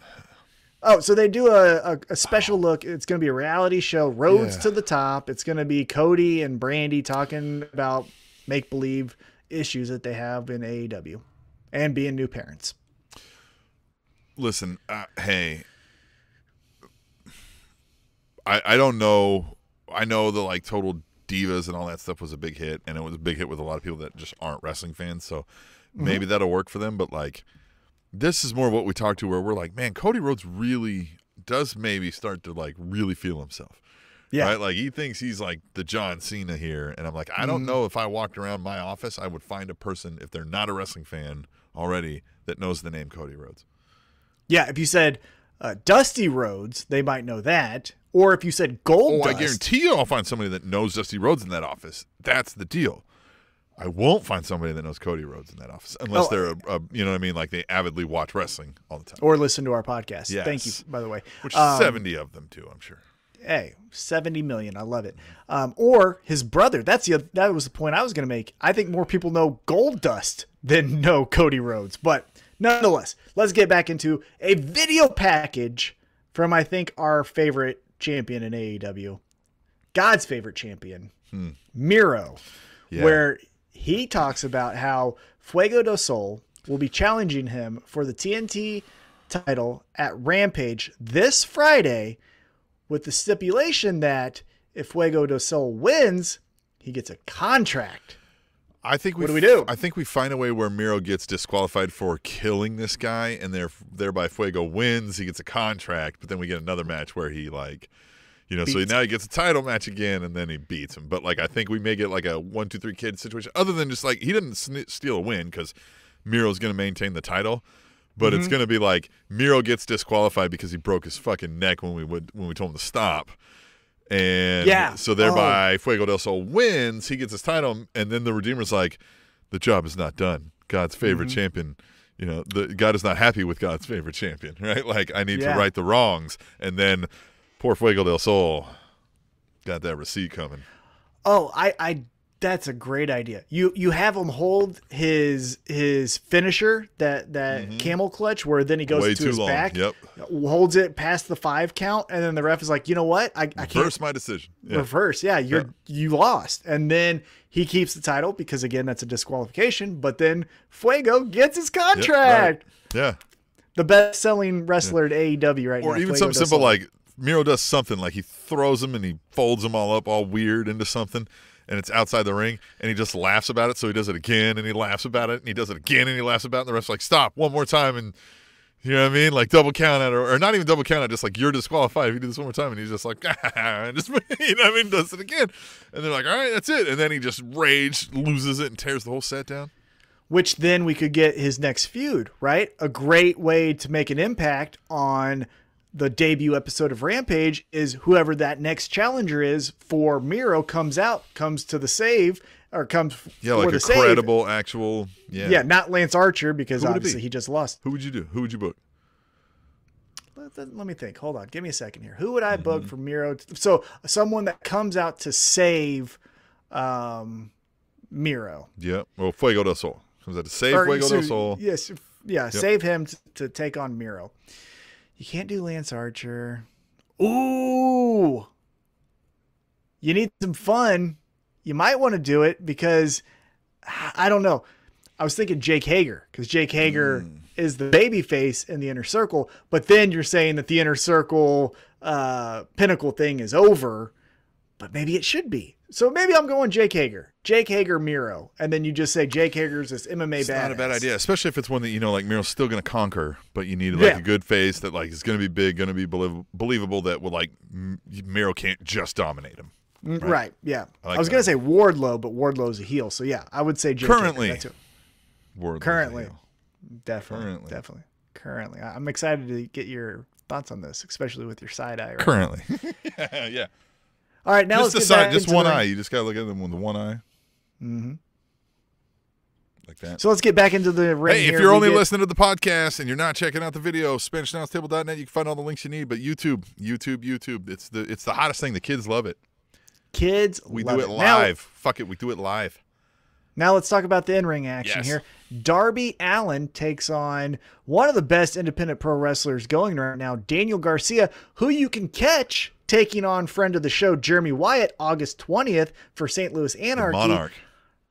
Oh, so they do a, a, a special look. It's going to be a reality show, Roads yeah. to the Top. It's going to be Cody and Brandy talking about make-believe issues that they have in A E W and being new parents. Listen, uh, hey, I, I don't know. I know the, like, Total Divas and all that stuff was a big hit, and it was a big hit with a lot of people that just aren't wrestling fans, so mm-hmm. maybe that'll work for them, but, like, this is more of what we talked to where we're like, man, Cody Rhodes really does maybe start to like really feel himself. Yeah. Right? Like he thinks he's like the John Cena here. And I'm like, I don't mm. know if I walked around my office, I would find a person, if they're not a wrestling fan already, that knows the name Cody Rhodes. Yeah. If you said uh, Dusty Rhodes, they might know that. Or if you said Gold oh, Dust. I guarantee you I'll find somebody that knows Dusty Rhodes in that office. That's the deal. I won't find somebody that knows Cody Rhodes in that office unless oh, they're, a, a, you know what I mean? Like they avidly watch wrestling all the time. Or listen to our podcast. Yes. Thank you, by the way. Which um, seventy of them too, I'm sure. Hey, seventy million. I love it. Um, or his brother. That's the, that was the point I was going to make. I think more people know Gold Dust than know Cody Rhodes. But nonetheless, let's get back into a video package from, I think, our favorite champion in A E W. God's favorite champion, hmm. Miro, yeah. where he talks about how Fuego del Sol will be challenging him for the T N T title at Rampage this Friday with the stipulation that if Fuego del Sol wins, he gets a contract. I think we, what do we do? I think we find a way where Miro gets disqualified for killing this guy, and there, thereby Fuego wins. He gets a contract, but then we get another match where he like, you know, beats so he, now he gets a title match again, and then he beats him. But like, I think we make it like a one, two, three kid situation. Other than just like he didn't sn steal a win because Miro's going to maintain the title, but mm-hmm. it's going to be like Miro gets disqualified because he broke his fucking neck when we would when we told him to stop. And yeah. so thereby, oh. Fuego del Sol wins. He gets his title, and then the Redeemer's like, "The job is not done. God's favorite mm-hmm. champion, you know, the, God is not happy with God's favorite champion, right? Like, I need yeah. to right the wrongs." And then, poor Fuego del Sol got that receipt coming. Oh, I, I, that's a great idea. You, you have him hold his his finisher, that that mm-hmm. camel clutch, where then he goes Way to his long. back. Yep. Holds it past the five count, and then the ref is like, you know what? I, I can't reverse my decision. Yeah. Reverse, yeah, you're yeah. you lost, and then he keeps the title because again, that's a disqualification. But then Fuego gets his contract. Yep, right. Yeah, the best-selling wrestler yeah. at A E W right or now. Or even Fuego something simple something. like Miro does something like he throws them and he folds them all up, all weird into something, and it's outside the ring, and he just laughs about it. So he does it again, and he laughs about it, and he does it again, and he laughs about it. And the ref's like, stop one more time, and you know what I mean? Like double count out, or, or not even double count out, just like you're disqualified if you do this one more time. And he's just like, ah, and just, you know what I mean? Does it again. And they're like, all right, that's it. And then he just rage, loses it, and tears the whole set down. Which then we could get his next feud, right? A great way to make an impact on the debut episode of Rampage is whoever that next challenger is for Miro comes out, comes to the save, or comes yeah, for like the a save. credible actual yeah yeah not Lance Archer because obviously be? he just lost. Who would you do? Who would you book? Let, let, let me think. Hold on, give me a second here. Who would I mm-hmm. book for Miro? To, so someone that comes out to save um, Miro. Yeah, well, Fuego del Sol comes out to save or, Fuego so, del Sol. Yes, yeah, yep. save him to, to take on Miro. You can't do Lance Archer. Ooh. You need some fun. You might want to do it because, I don't know. I was thinking Jake Hager because Jake Hager mm. is the baby face in the Inner Circle. But then you're saying that the Inner Circle uh, pinnacle thing is over. But maybe it should be. So maybe I'm going Jake Hager. Jake Hager, Miro. And then you just say Jake Hager's this M M A badass. It's not a bad idea, especially if it's one that, you know, like Miro's still going to conquer, but you need like yeah. a good face that like is going to be big, going to be believ believable that will like Miro can't just dominate him. Right. right. Yeah. I, like I was going to say Wardlow, but Wardlow's a heel. So yeah, I would say Jake Currently. Hager. That's Wardlow's Currently. Definitely. Currently. Definitely. Currently. I'm excited to get your thoughts on this, especially with your side eye. Right Currently. yeah. yeah. All right, now just let's the get side, just one the... eye. You just gotta look at them with one eye, mm-hmm. like that. So let's get back into the ring. Hey, if here, you're only get... listening to the podcast and you're not checking out the video, Spanish Announce Table dot net. You can find all the links you need. But YouTube, YouTube, YouTube. It's the it's the hottest thing. The kids love it. Kids, we love do it, it. live. Now, Fuck it, we do it live. Now let's talk about the in-ring action yes. here. Darby Allin takes on one of the best independent pro wrestlers going right now, Daniel Garcia, who you can catch taking on friend of the show, Jeremy Wyatt, August twentieth for Saint Louis Anarchy. The Monarch.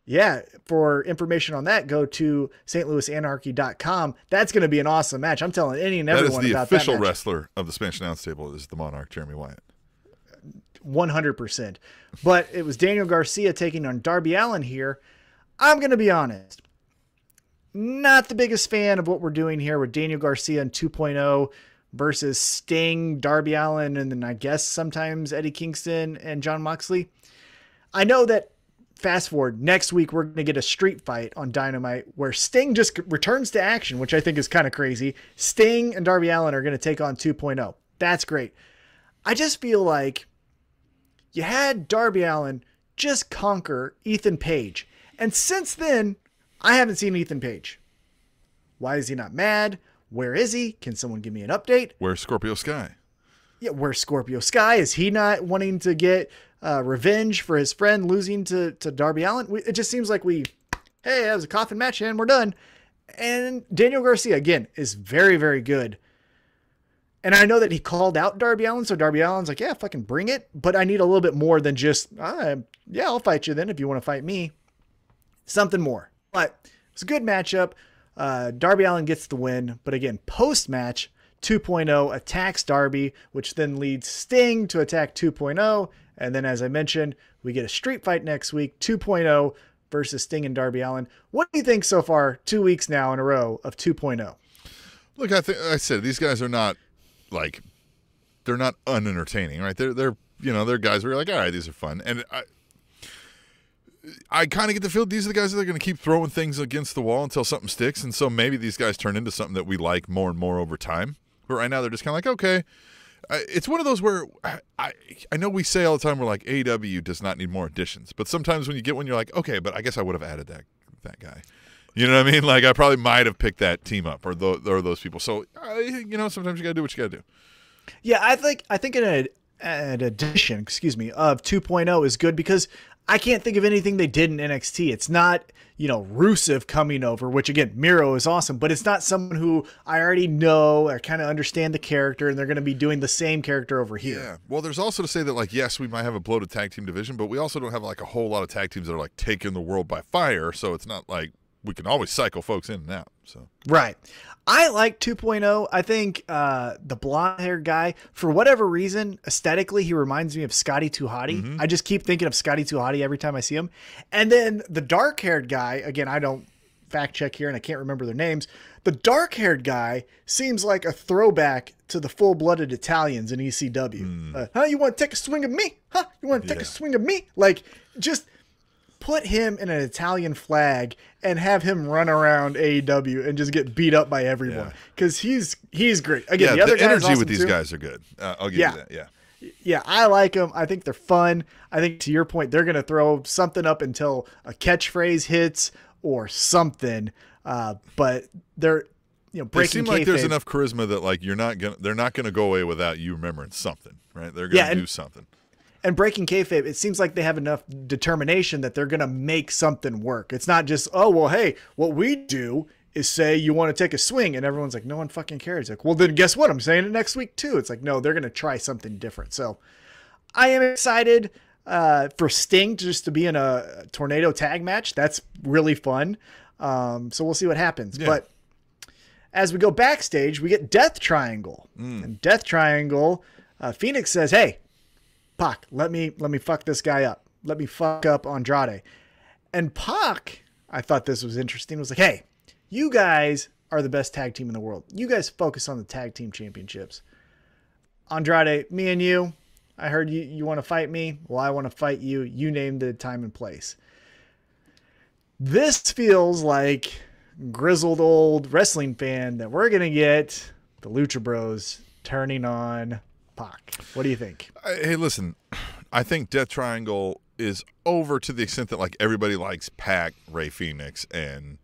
Yeah. For information on that, go to St Louis Anarchy dot com. That's going to be an awesome match. I'm telling any and everyone about that. That is the about official wrestler of the Spanish Announce Table is the Monarch, Jeremy Wyatt. one hundred percent. But it was Daniel Garcia taking on Darby Allin here. I'm going to be honest. Not the biggest fan of what we're doing here with Daniel Garcia and two point oh. versus Sting, Darby Allin, and then I guess sometimes Eddie Kingston and John Moxley. I know that, fast forward, next week we're going to get a street fight on Dynamite where Sting just returns to action, which I think is kind of crazy. Sting and Darby Allin are going to take on two point oh. That's great. I just feel like you had Darby Allin just conquer Ethan Page, And since then, I haven't seen Ethan Page. Why is he not mad? Where is he? Can someone give me an update? Where's Scorpio Sky? Yeah, where's Scorpio Sky? Is he not wanting to get uh, revenge for his friend losing to, to Darby Allin? We, it just seems like we, hey, that was a coffin match and we're done. And Daniel Garcia, again, is very, very good. And I know that he called out Darby Allin, so Darby Allin's like, yeah, fucking bring it. But I need a little bit more than just, ah, yeah, I'll fight you then if you want to fight me. Something more. But it's a good matchup. Uh, Darby Allin gets the win. But again, post-match, two point oh attacks Darby, which then leads Sting to attack two point oh. And then, as I mentioned, we get a street fight next week, two point oh versus Sting and Darby Allin. What do you think so far, two weeks now in a row of two point oh? Look, I think I said these guys are not... like they're not unentertaining, right? They're they're you know, they're guys where you're like, all right, these are fun. And I I kind of get the feel these are the guys that are going to keep throwing things against the wall until something sticks. And so maybe these guys turn into something that we like more and more over time. But right now they're just kind of like, okay, uh, it's one of those where I, I I know we say all the time we're like A E W does not need more additions, but sometimes when you get one, you're like, okay, but I guess I would have added that that guy. You know what I mean? Like, I probably might have picked that team up or, th or those people. So, uh, you know, sometimes you got to do what you got to do. Yeah, I think I think an, an addition, excuse me, of two point oh is good because I can't think of anything they did in N X T. It's not, you know, Rusev coming over, which, again, Miro is awesome, but it's not someone who I already know or kind of understand the character, and they're going to be doing the same character over here. Yeah, well, there's also to say that, like, yes, we might have a bloated tag team division, but we also don't have, like, a whole lot of tag teams that are, like, taking the world by fire, so it's not, like, we can always cycle folks in and out. So right. I like two point oh. I think uh, the blonde-haired guy, for whatever reason, aesthetically, he reminds me of Scotty Too Hottie. Mm-hmm. I just keep thinking of Scotty Too Hottie every time I see him. And then the dark-haired guy, again, I don't fact-check here, and I can't remember their names. The dark-haired guy seems like a throwback to the full-blooded Italians in E C W. Mm. Uh, huh, you want to take a swing of me? Huh, you want to take yeah. a swing of me? Like, just... put him in an Italian flag and have him run around A E W and just get beat up by everyone because yeah. he's he's great. Again, yeah, the other the energy awesome with these too. guys are good. Uh, I'll give yeah. you that. Yeah, yeah, I like them. I think they're fun. I think to your point, they're going to throw something up until a catchphrase hits or something. Uh, but they're you know breaking. It seems like there's enough charisma that like you're not gonna they're not going to go away without you remembering something, right? They're going to yeah, do something. And breaking kayfabe, it seems like they have enough determination that they're going to make something work. It's not just, oh, well, hey, what we do is say you want to take a swing. And everyone's like, no one fucking cares. Like, well, then guess what? I'm saying it next week, too. It's like, no, they're going to try something different. So I am excited uh, for Sting just to be in a tornado tag match. That's really fun. Um, so we'll see what happens. Yeah. But as we go backstage, we get Death Triangle. Mm. And Death Triangle, uh, Phoenix says, hey, Pac, let me let me fuck this guy up. Let me fuck up Andrade. And Pac, I thought this was interesting, was like, hey, you guys are the best tag team in the world. You guys focus on the tag team championships. Andrade, me and you, I heard you, you want to fight me. Well, I want to fight you. You name the time and place. This feels like grizzled old wrestling fan that we're going to get the Lucha Bros turning on Pac. What do you think? Hey, listen, I think Death Triangle is over to the extent that like everybody likes Pac, Rey Fenix, and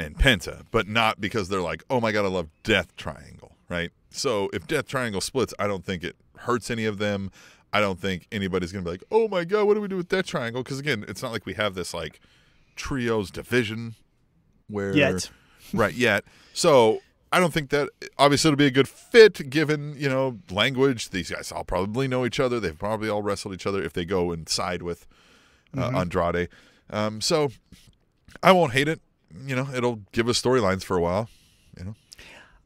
and Penta, but not because they're like, oh my god, I love Death Triangle, right? So if Death Triangle splits, I don't think it hurts any of them. I don't think anybody's gonna be like, oh my god, what do we do with Death Triangle? Because again, it's not like we have this like trios division where yet. right yet. So I don't think that obviously it'll be a good fit given, you know, language. These guys all probably know each other. They've probably all wrestled each other if they go and side with uh, mm-hmm. Andrade. Um, so I won't hate it. You know, it'll give us storylines for a while. You know,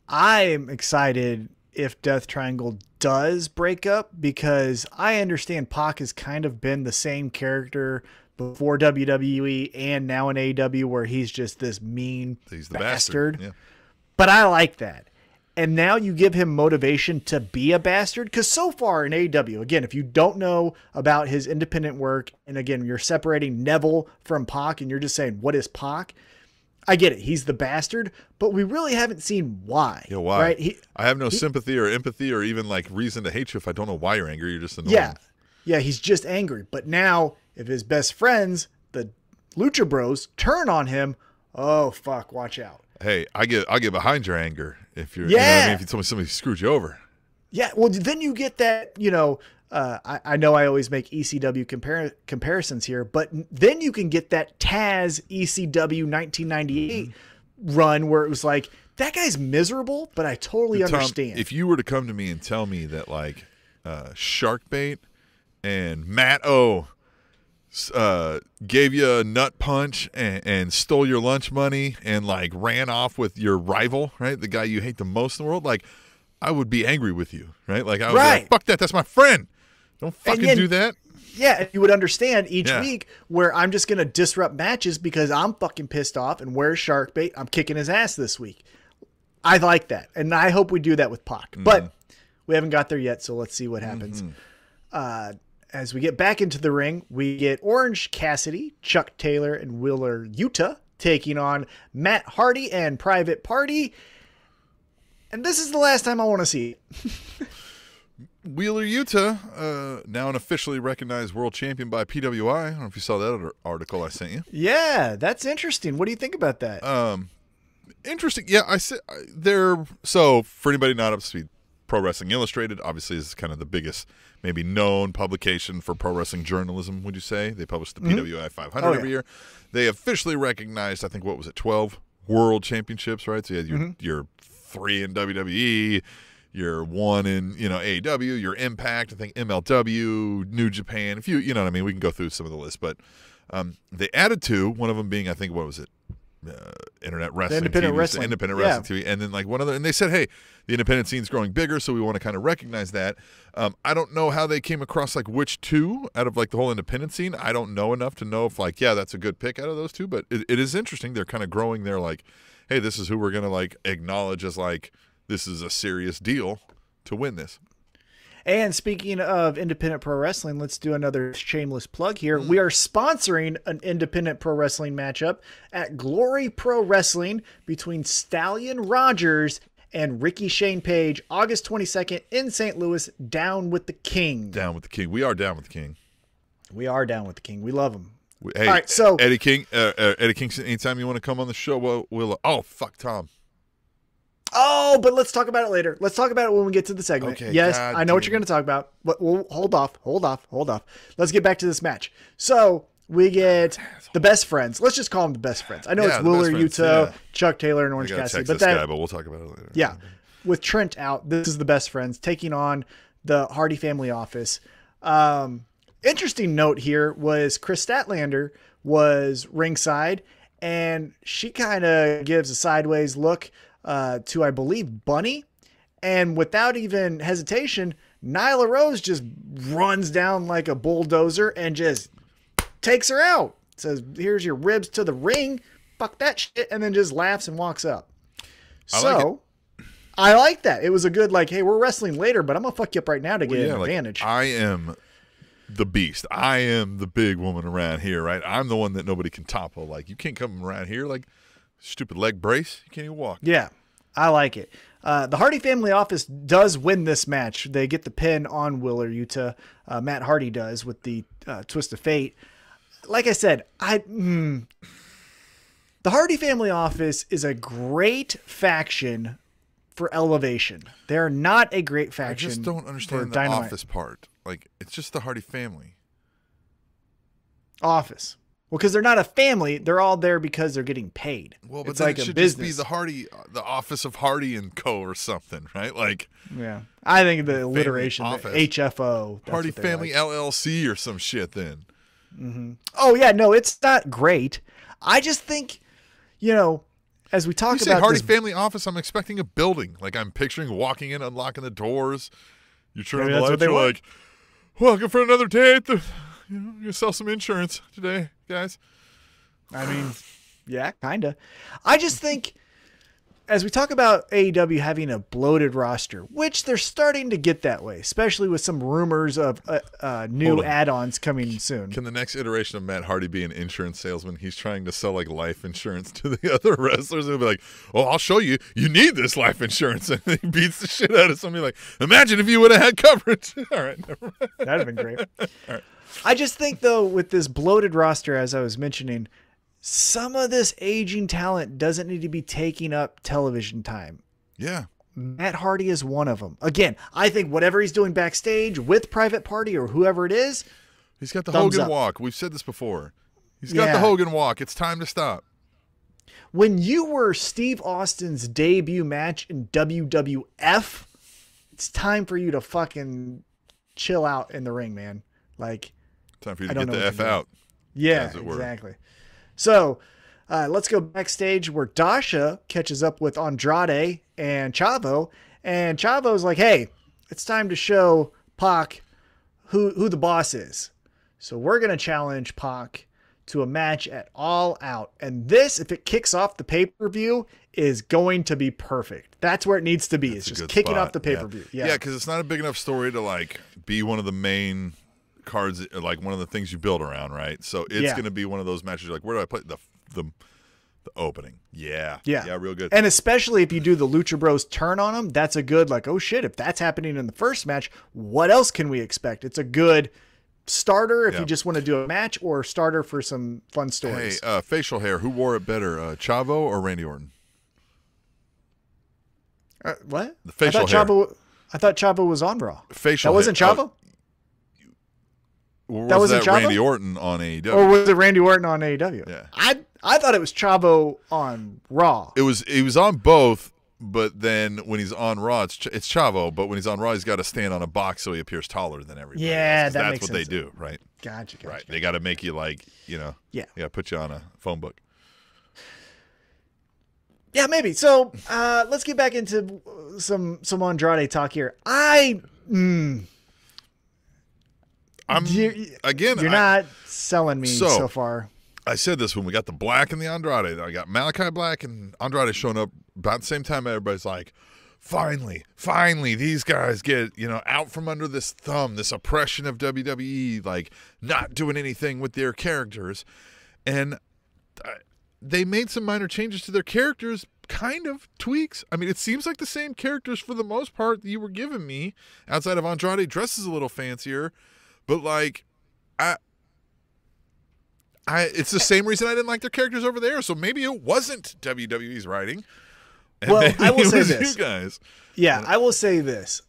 I'm excited if Death Triangle does break up because I understand Pac has kind of been the same character before W W E and now in A E W where he's just this mean he's the bastard. bastard. Yeah. But I like that. And now you give him motivation to be a bastard. Because so far in A E W, again, if you don't know about his independent work, and again, you're separating Neville from Pac, and you're just saying, what is Pac? I get it. He's the bastard. But we really haven't seen why. Yeah, why? Right? He, I have no he, sympathy or empathy or even like reason to hate you if I don't know why you're angry. You're just annoyed. Yeah, yeah, he's just angry. But now if his best friends, the Lucha Bros turn on him, oh, fuck, watch out. Hey, I get I get behind your anger if you're, yeah. you know what I mean? If you tell me somebody screwed you over. Yeah, well, then you get that, you know, uh, I, I know I always make E C W compar- comparisons here, but then you can get that Taz E C W nineteen ninety-eight mm-hmm. run where it was like, that guy's miserable, but I totally Tom, understand. If you were to come to me and tell me that, like, uh, Sharkbait and Matt O uh, gave you a nut punch and, and stole your lunch money and, like, ran off with your rival, right, the guy you hate the most in the world, like, I would be angry with you, right? Like, I would right. be like, fuck that, that's my friend. Don't fucking then, do that. Yeah, you would understand each yeah. week where I'm just going to disrupt matches because I'm fucking pissed off, and where's Sharkbait? I'm kicking his ass this week. I like that, and I hope we do that with Pac. Mm-hmm. But we haven't got there yet, so let's see what happens. Mm-hmm. Uh, as we get back into the ring, we get Orange Cassidy, Chuck Taylor, and Wheeler Yuta taking on Matt Hardy and Private Party. And this is the last time I want to see it. Wheeler Yuta, uh, now an officially recognized world champion by P W I. I don't know if you saw that article I sent you. Yeah, that's interesting. What do you think about that? Um, interesting. Yeah, I said they're so for anybody not up to speed, Pro Wrestling Illustrated obviously is kind of the biggest, maybe known publication for pro wrestling journalism. Would you say they publish the mm-hmm. P W I five hundred oh, every yeah. year? They officially recognized, I think, what was it, twelve world championships, right? So you had your mm-hmm. your three in W W E. Your one in, you know, A E W, your Impact, I think M L W, New Japan, if you, you know what I mean, we can go through some of the list, but um, they added two, one of them being, I think, what was it, uh, Internet Wrestling, the Independent T V, Wrestling, Independent yeah. Wrestling T V, and then like one other, and they said, hey, the independent scene's growing bigger, so we want to kind of recognize that. Um, I don't know how they came across like which two out of like the whole independent scene. I don't know enough to know if like, yeah, that's a good pick out of those two, but it, it is interesting. They're kind of growing their like, hey, this is who we're going to like acknowledge as like, this is a serious deal to win this. And speaking of independent pro wrestling, let's do another shameless plug here. We are sponsoring an independent pro wrestling matchup at Glory Pro Wrestling between Stallion Rogers and Ricky Shane Page, August twenty-second in Saint Louis. Down with the King. Down with the King. We are down with the King. We are down with the King. We love him. We, hey, all right, so Eddie King, uh, uh, Eddie Kingston, anytime you want to come on the show, we'll, we'll oh, fuck Tom. Oh, but let's talk about it later. Let's talk about it when we get to the segment. Okay, yes, God I know damn. what you're going to talk about, but we'll hold off, hold off, hold off. Let's get back to this match. So we get the best friends. Let's just call them the best friends. I know yeah, it's Wheeler Yuta, yeah. Chuck Taylor, and Orange Cassidy. But, that, guy, but we'll talk about it later. Yeah, with Trent out, this is the best friends taking on the Hardy Family Office. Um, interesting note here was Chris Statlander was ringside, and she kind of gives a sideways look Uh, to, I believe, Bunny. And without even hesitation, Nyla Rose just runs down like a bulldozer and just takes her out. Says, here's your ribs to the ring. Fuck that shit. And then just laughs and walks up. I so like I like that. It was a good, like, hey, we're wrestling later, but I'm going to fuck you up right now to well, get yeah, an like, advantage. I am the beast. I am the big woman around here, right? I'm the one that nobody can topple. Like, you can't come around here like stupid leg brace. You can't even walk. Yeah, I like it. Uh, the Hardy Family Office does win this match. They get the pin on Wheeler Yuta. Uh, Matt Hardy does with the uh, twist of fate. Like I said, I mm, the Hardy Family Office is a great faction for Elevation. They're not a great faction. I just don't understand the Dynamite. Office part. Like, it's just the Hardy Family Office. Well, because they're not a family, they're all there because they're getting paid. Well, but it's like it should a business. Just be the Hardy, the office of Hardy and Co. or something, right? Like, yeah, I think the alliteration, the H F O, that's Hardy Family like. L L C or some shit. Then, mm-hmm. oh yeah, no, it's not great. I just think, you know, as we talk you about say Hardy this, Family Office, I'm expecting a building. Like I'm picturing walking in, unlocking the doors, you turn on the lights, you're want. like, welcome for another day. At the You know, I'm gonna sell some insurance today, guys. I mean, yeah, kinda. I just think, as we talk about A E W having a bloated roster, which they're starting to get that way, especially with some rumors of uh, uh, new add-ons coming soon. Can the next iteration of Matt Hardy be an insurance salesman? He's trying to sell like life insurance to the other wrestlers. He'll be like, "Oh, I'll show you. You need this life insurance," and he beats the shit out of somebody. Like, imagine if you would have had coverage. All right, never mind. That'd have been great. All right. I just think, though, with this bloated roster, as I was mentioning, some of this aging talent doesn't need to be taking up television time. Yeah. Matt Hardy is one of them. Again, I think whatever he's doing backstage with Private Party or whoever it is, he's got the Hogan up. walk. We've said this before. He's got yeah. the Hogan walk. It's time to stop. When you were Steve Austin's debut match in W W F, it's time for you to fucking chill out in the ring, man. Like, time for you to get the F out. Yeah, exactly. So uh, let's go backstage where Dasha catches up with Andrade and Chavo. And Chavo's like, hey, it's time to show Pac who, who the boss is. So we're going to challenge Pac to a match at All Out. And this, if it kicks off the pay-per-view, is going to be perfect. That's where it needs to be. That's it's just kicking spot. off the pay-per-view. Yeah, because yeah. yeah, it's not a big enough story to like be one of the main cards, like one of the things you build around, right? So it's yeah. going to be one of those matches like, where do I play the the, the opening? Yeah. yeah yeah real good. And especially if you do the Lucha Bros turn on them, that's a good like, oh shit, if that's happening in the first match, what else can we expect? It's a good starter if yeah. you just want to do a match, or starter for some fun stories. Hey, uh, facial hair, who wore it better, uh, Chavo or Randy Orton? Uh, what? The facial I thought hair. Chavo, I thought Chavo was on Raw. Facial that wasn't hair. Chavo? Uh, Or was that wasn't that Chavo? Randy Orton on A E W? Or was it Randy Orton on A E W? Yeah. I I thought it was Chavo on Raw. It was he was on both, but then when he's on Raw, it's, Ch it's Chavo. But when he's on Raw, he's got to stand on a box so he appears taller than everybody. Yeah, else, that that's makes what sense. they do, right? Gotcha. gotcha right. Gotcha. They got to make you like you know. Yeah. Yeah. Put you on a phone book. Yeah, maybe. So uh, let's get back into some some Andrade talk here. I. Mm, I'm you're, again. You're I, not selling me so, so far. I said this when we got the Black and the Andrade. I got Malakai Black and Andrade showing up about the same time. Everybody's like, "Finally, finally, these guys get you know out from under this thumb, this oppression of W W E, like not doing anything with their characters." And uh, they made some minor changes to their characters, kind of tweaks. I mean, it seems like the same characters for the most part that you were giving me. Outside of Andrade dresses a little fancier. But like, I, I, it's the same reason I didn't like their characters over there. So maybe it wasn't W W E's writing. And well, I will say this, you guys. Yeah, I will say this.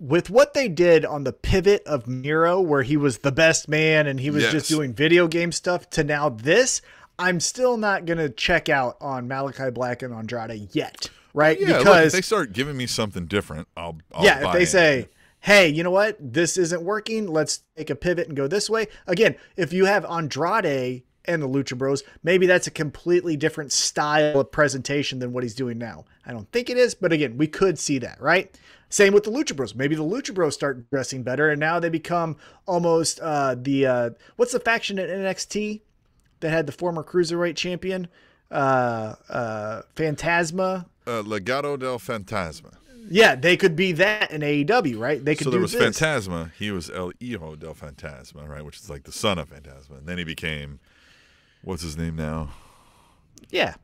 With what they did on the pivot of Miro, where he was the best man and he was yes. just doing video game stuff, to now this, I'm still not gonna check out on Malakai Black and Andrade yet, right? Yeah, because look, if they start giving me something different, I'll. I'll yeah, buy if they it. say. Hey, you know what? This isn't working. Let's take a pivot and go this way. Again, if you have Andrade and the Lucha Bros, maybe that's a completely different style of presentation than what he's doing now. I don't think it is, but again, we could see that, right? Same with the Lucha Bros. Maybe the Lucha Bros start dressing better, and now they become almost uh, the uh, what's the faction at N X T that had the former Cruiserweight champion, uh, uh, Phantasma, uh, Legado del Fantasma. Yeah, they could be that in A E W, right? They could. So there do was this. Phantasma. He was El Hijo del Fantasma, right? Which is like the son of Phantasma. And then he became, what's his name now? Yeah.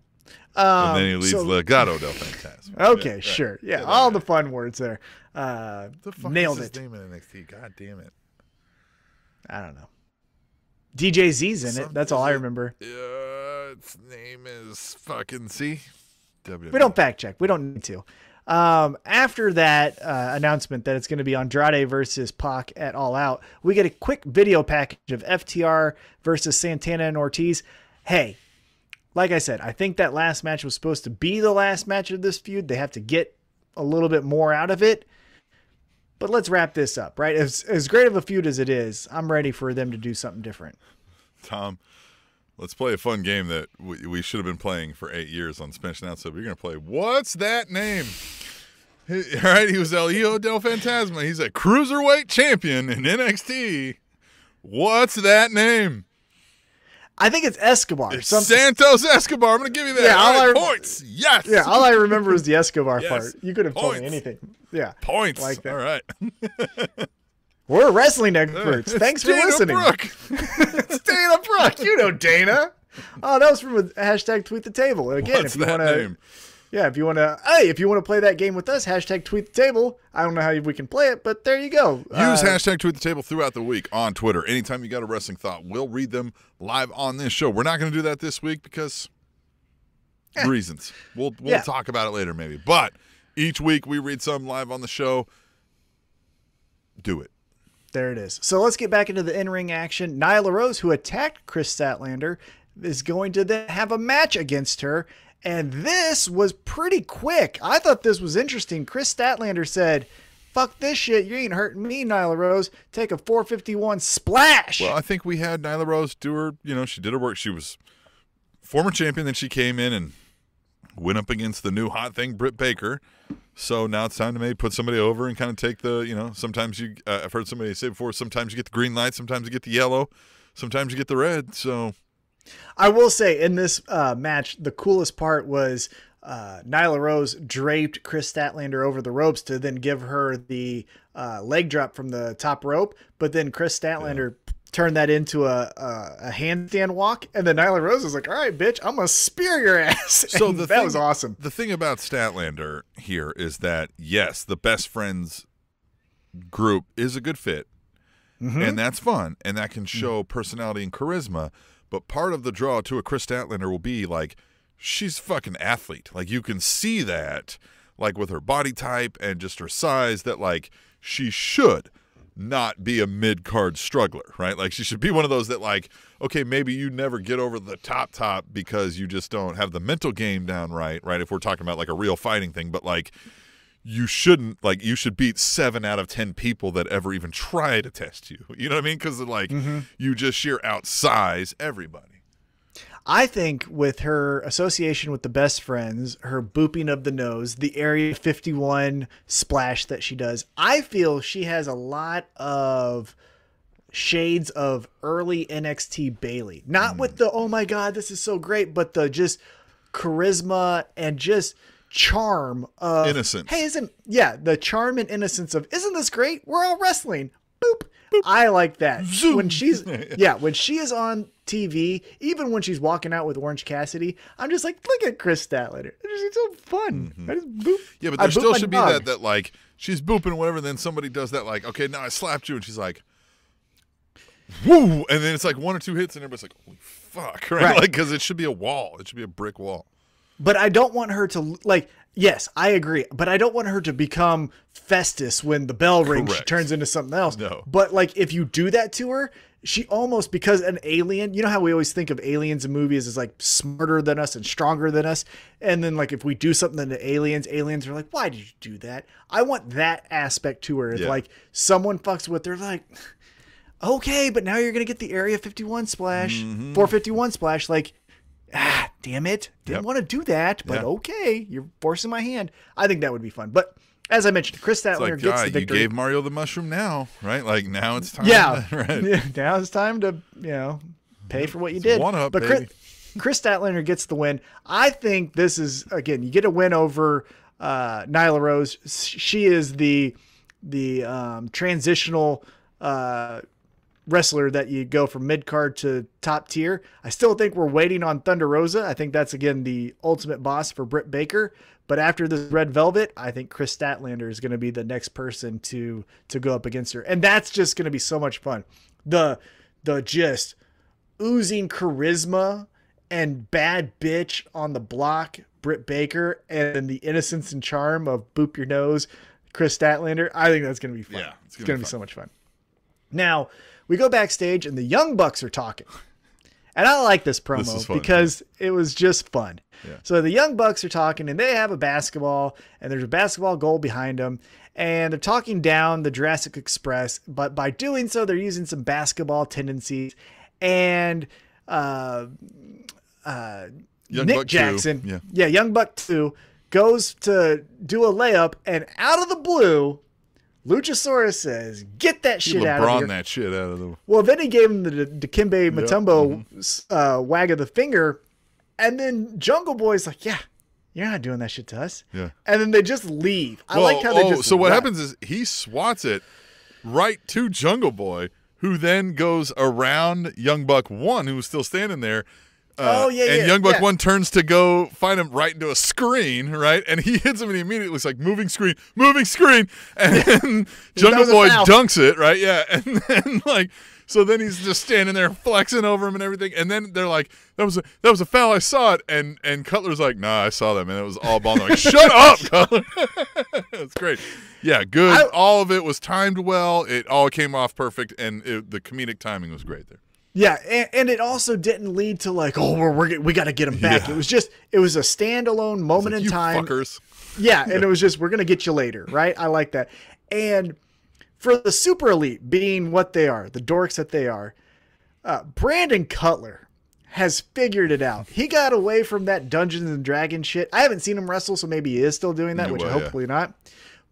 Um, and then he leads so, Legado del Fantasma. Okay, yeah, right. sure. Yeah, yeah all the fun words there. Uh, the fuck nailed is his it. Name in N X T? God damn it. I don't know. D J Z's in Something, it. That's all I remember. Yeah, its name is fucking C. W W E. We don't fact check. We don't need to. Um, after that uh, announcement that it's going to be Andrade versus Pac at All Out, we get a quick video package of F T R versus Santana and Ortiz. Hey, like I said, I think that last match was supposed to be the last match of this feud. They have to get a little bit more out of it. But let's wrap this up, right? As, as great of a feud as it is, I'm ready for them to do something different. Tom, let's play a fun game that we, we should have been playing for eight years on Spanish Now. So we're going to play What's That Name? All right, he was El Hijo del Fantasma. He's a cruiserweight champion in N X T. What's that name? I think it's Escobar. It's Santos Escobar. I'm going to give you that. Yeah, all all I, points. Yes. Yeah, all I remember was the Escobar yes. part. You could have points. told me anything. Yeah. Points. Like that. All right. We're wrestling experts. Thanks for Dana listening. Brooke. It's Dana Brooke. You know Dana. Oh, that was from a hashtag Tweet the Table. Again, What's if you want to. Yeah, if you want to, hey, if you want to play that game with us, hashtag tweet the table. I don't know how we can play it, but there you go. Use uh, hashtag tweet the table throughout the week on Twitter. Anytime you got a wrestling thought, we'll read them live on this show. We're not going to do that this week because eh. reasons. We'll we'll yeah. talk about it later maybe. But each week we read some live on the show. Do it. There it is. So let's get back into the in-ring action. Nyla Rose, who attacked Chris Statlander, is going to then have a match against her. And this was pretty quick. I thought this was interesting. Chris Statlander said, fuck this shit. You ain't hurting me, Nyla Rose. Take a four fifty-one splash. Well, I think we had Nyla Rose do her, you know, she did her work. She was former champion. Then she came in and went up against the new hot thing, Britt Baker. So now it's time to maybe put somebody over and kind of take the, you know, sometimes you, uh, I've heard somebody say before, sometimes you get the green light, sometimes you get the yellow, sometimes you get the red. So... I will say in this uh, match, the coolest part was uh, Nyla Rose draped Chris Statlander over the ropes to then give her the uh, leg drop from the top rope. But then Chris Statlander yeah. turned that into a, a, a handstand walk. And then Nyla Rose was like, all right, bitch, I'm going to spear your ass. So the that thing, was awesome. The thing about Statlander here is that, yes, the best friends group is a good fit. Mm-hmm. And that's fun. And that can show personality and charisma. But part of the draw to a Chris Statlander will be, like, she's a fucking athlete. Like, you can see that, like, with her body type and just her size, that, like, she should not be a mid-card struggler, right? Like, she should be one of those that, like, okay, maybe you never get over the top-top because you just don't have the mental game down right, right? If we're talking about, like, a real fighting thing. But, like, you shouldn't, like, you should beat seven out of ten people that ever even try to test you. You know what I mean? Because, like, mm-hmm. you just sheer outsize everybody. I think with her association with the best friends, her booping of the nose, the Area fifty-one splash that she does, I feel she has a lot of shades of early N X T Bayley. Not mm. with the, oh, my God, this is so great, but the just charisma and just... charm of innocence. Hey, isn't yeah the charm and innocence of isn't this great? We're all wrestling. Boop. Boop. I like that. Zoom. When she's yeah, when she is on T V, even when she's walking out with Orange Cassidy, I'm just like, look at Chris Statlander. It's so fun. Mm-hmm. I just boop. Yeah, but there I still should be dog. that that like she's booping whatever. Then somebody does that like, okay, now I slapped you, and she's like, woo, and then it's like one or two hits, and everybody's like, holy fuck, right? right. Like because it should be a wall. It should be a brick wall. But I don't want her to, like, yes, I agree. But I don't want her to become Festus when the bell rings. Correct. She turns into something else. No. But, like, if you do that to her, she almost, because an alien, you know how we always think of aliens in movies as, like, smarter than us and stronger than us? And then, like, if we do something to aliens, aliens are like, why did you do that? I want that aspect to her. If, yeah. like, someone fucks with her, like, okay, but now you're going to get the Area fifty-one splash, mm-hmm. four fifty-one splash, like, ah, damn it. Didn't yep. want to do that, but yeah. okay. You're forcing my hand. I think that would be fun. But as I mentioned, Chris Statlander like, gets uh, the victory. You gave Mario the mushroom now, right? Like now it's time. Yeah. To, right? yeah now it's time to, you know, pay for what you it's did. One up, but baby. Chris, Chris Statlander gets the win. I think this is, again, you get a win over uh, Nyla Rose. She is the, the um, transitional uh wrestler that you go from mid card to top tier. I still think we're waiting on Thunder Rosa. I think that's again the ultimate boss for Britt Baker. But after this red velvet, I think Chris Statlander is going to be the next person to to go up against her, and that's just going to be so much fun. The the just oozing charisma and bad bitch on the block, Britt Baker, and the innocence and charm of boop your nose, Chris Statlander. I think that's going to be fun. Yeah, it's going to be, be so much fun. Now. We go backstage and the Young Bucks are talking. And I like this promo this fun, because man. it was just fun. Yeah. So the Young Bucks are talking and they have a basketball and there's a basketball goal behind them. And they're talking down the Jurassic Express. But by doing so, they're using some basketball tendencies. And uh, uh, Young Nick Buck Jackson, yeah. yeah, Young Buck two, goes to do a layup. And out of the blue... Luchasaurus says, "Get that shit LeBron out of here." that shit out of the. Well, then he gave him the Dikembe Mutombo yep. mm-hmm. uh, wag of the finger, and then Jungle Boy's like, "Yeah, you're not doing that shit to us." Yeah, and then they just leave. I well, like how oh, they just. So left. What happens is he swats it right to Jungle Boy, who then goes around Young Buck One, who was still standing there. Uh, oh, yeah, yeah. And Young Buck yeah. one turns to go find him right into a screen, right? And he hits him and he immediately looks like, moving screen, moving screen. And then Jungle Boy dunks it, right? Yeah. And then, like, so then he's just standing there flexing over him and everything. And then they're like, that was a, that was a foul. I saw it. And and Cutler's like, nah, I saw that, man. It was all ball. They're like, shut up, Cutler. That's great. Yeah, good. I, all of it was timed well. It all came off perfect. And it, the comedic timing was great there. Yeah, and, and it also didn't lead to like, oh, we're, we're we got to get him back. Yeah. It was just, it was a standalone moment like, in you time. Fuckers. Yeah, and it was just, we're gonna get you later, right? I like that. And for the Super Elite being what they are, the dorks that they are, uh, Brandon Cutler has figured it out. He got away from that Dungeons and Dragons shit. I haven't seen him wrestle, so maybe he is still doing that, no which way, hopefully yeah. not.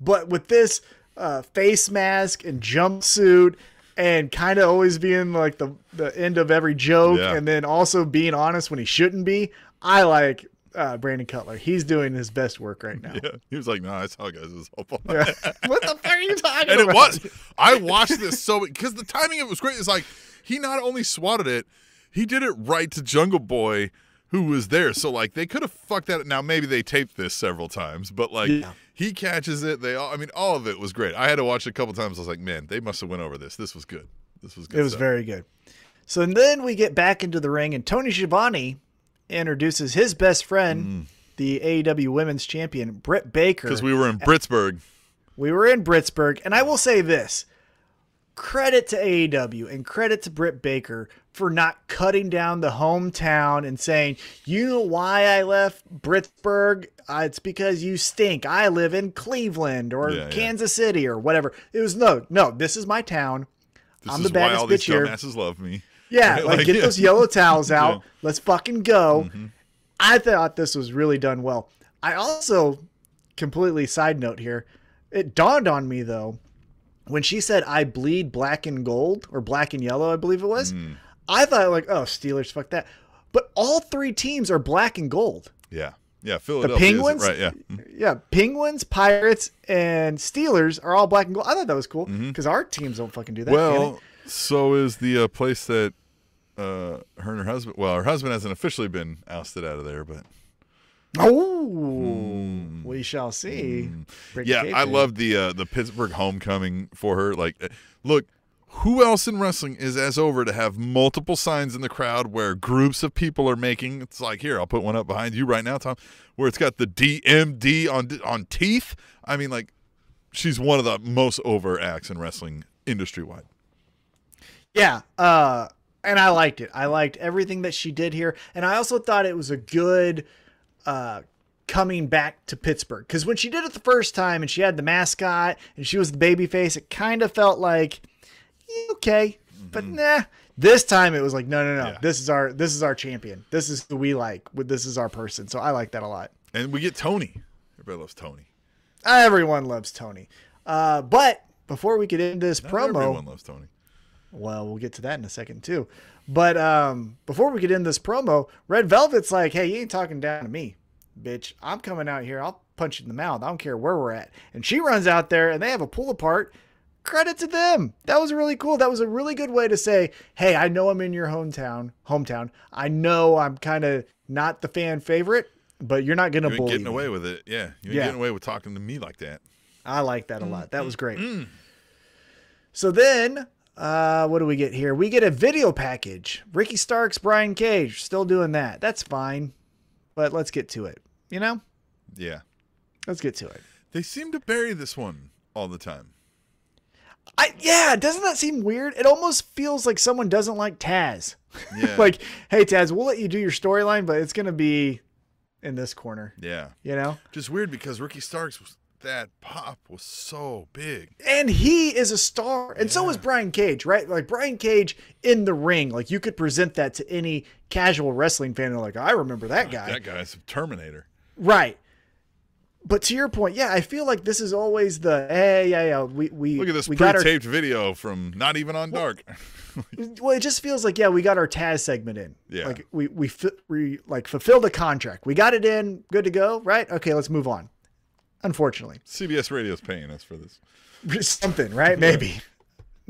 But with this uh, face mask and jumpsuit. And kind of always being like the, the end of every joke, yeah. and then also being honest when he shouldn't be. I like uh, Brandon Cutler. He's doing his best work right now. Yeah. He was like, "No, nah, I saw guys, it was awful." Yeah. What the fuck are you talking and about? And it was. I watched this so because the timing of it was great. It's like he not only swatted it, he did it right to Jungle Boy, who was there. So like they could have fucked that. Now maybe they taped this several times, but like. Yeah. He catches it. They all, I mean, all of it was great. I had to watch it a couple times. I was like, man, they must have went over this. This was good. This was good. It was stuff. Very good. So then we get back into the ring, and Tony Schiavone introduces his best friend, mm. the A E W Women's Champion, Britt Baker. Because we were in Pittsburgh. We were in Pittsburgh. And I will say this. Credit to A E W and credit to Britt Baker for not cutting down the hometown and saying, you know why I left Pittsburgh? Uh, it's because you stink. I live in Cleveland or yeah, Kansas yeah. City or whatever. It was no, no, this is my town. This I'm the baddest bitch here. This is why all these dumbasses love me. Yeah, right? like, like get yeah. those yellow towels out. Yeah. Let's fucking go. Mm-hmm. I thought this was really done well. I also, completely side note here, it dawned on me though, when she said, I bleed black and gold, or black and yellow, I believe it was, mm. I thought, like, oh, Steelers, fuck that. But all three teams are black and gold. Yeah. Yeah, Philadelphia. The Penguins, right? Yeah. Yeah, Penguins, Pirates, and Steelers are all black and gold. I thought that was cool, because mm-hmm. our teams don't fucking do that. Well, so is the uh, place that uh, her and her husband, well, her husband hasn't officially been ousted out of there, but. Oh, mm. we shall see. Mm. Yeah, I love the uh, the Pittsburgh homecoming for her. Like, look, who else in wrestling is as over to have multiple signs in the crowd where groups of people are making? It's like, here, I'll put one up behind you right now, Tom, where it's got the D M D on on teeth. I mean, like, she's one of the most over acts in wrestling industry wide. Yeah, uh, and I liked it. I liked everything that she did here, and I also thought it was a good. Uh, coming back to Pittsburgh. Because when she did it the first time and she had the mascot and she was the baby face, it kind of felt like, okay, mm-hmm. but nah. This time it was like, no, no, no. Yeah. This is our this is our champion. This is who we like. This is our person. So I like that a lot. And we get Tony. Everybody loves Tony. Everyone loves Tony. Uh, but before we get into this Not promo. Everyone loves Tony. Well, we'll get to that in a second too. But um, before we get into this promo, Red Velvet's like, hey, you ain't talking down to me. Bitch, I'm coming out here. I'll punch you in the mouth. I don't care where we're at. And she runs out there and they have a pull apart. Credit to them. That was really cool. That was a really good way to say, hey, I know I'm in your hometown. Hometown. I know I'm kind of not the fan favorite, but you're not going to bully me. You ain't getting away with it. Yeah. You ain't yeah. getting away with talking to me like that. I like that a lot. That was great. Mm-hmm. So then, uh, what do we get here? We get a video package. Ricky Starks, Brian Cage, still doing that. That's fine. But let's get to it. You know? Yeah. Let's get to it. They seem to bury this one all the time. I Yeah, doesn't that seem weird? It almost feels like someone doesn't like Taz. Yeah. Like, hey, Taz, we'll let you do your storyline, but it's going to be in this corner. Yeah. You know? Just weird because Ricky Starks, was, that pop was so big. And he is a star. And yeah. so is Brian Cage, right? Like, Brian Cage in the ring. Like, you could present that to any casual wrestling fan. They're like, I remember that guy. That guy's a Terminator. Right. But to your point, yeah, I feel like this is always the, hey, yeah, yeah, we, we look at this we pre-taped our... video from Not Even on well, Dark. Well, it just feels like, yeah, we got our Taz segment in. Yeah. Like we, we, we like fulfilled a contract. We got it in. Good to go. Right. Okay. Let's move on. Unfortunately. C B S radio's paying us for this. Something, right? Maybe.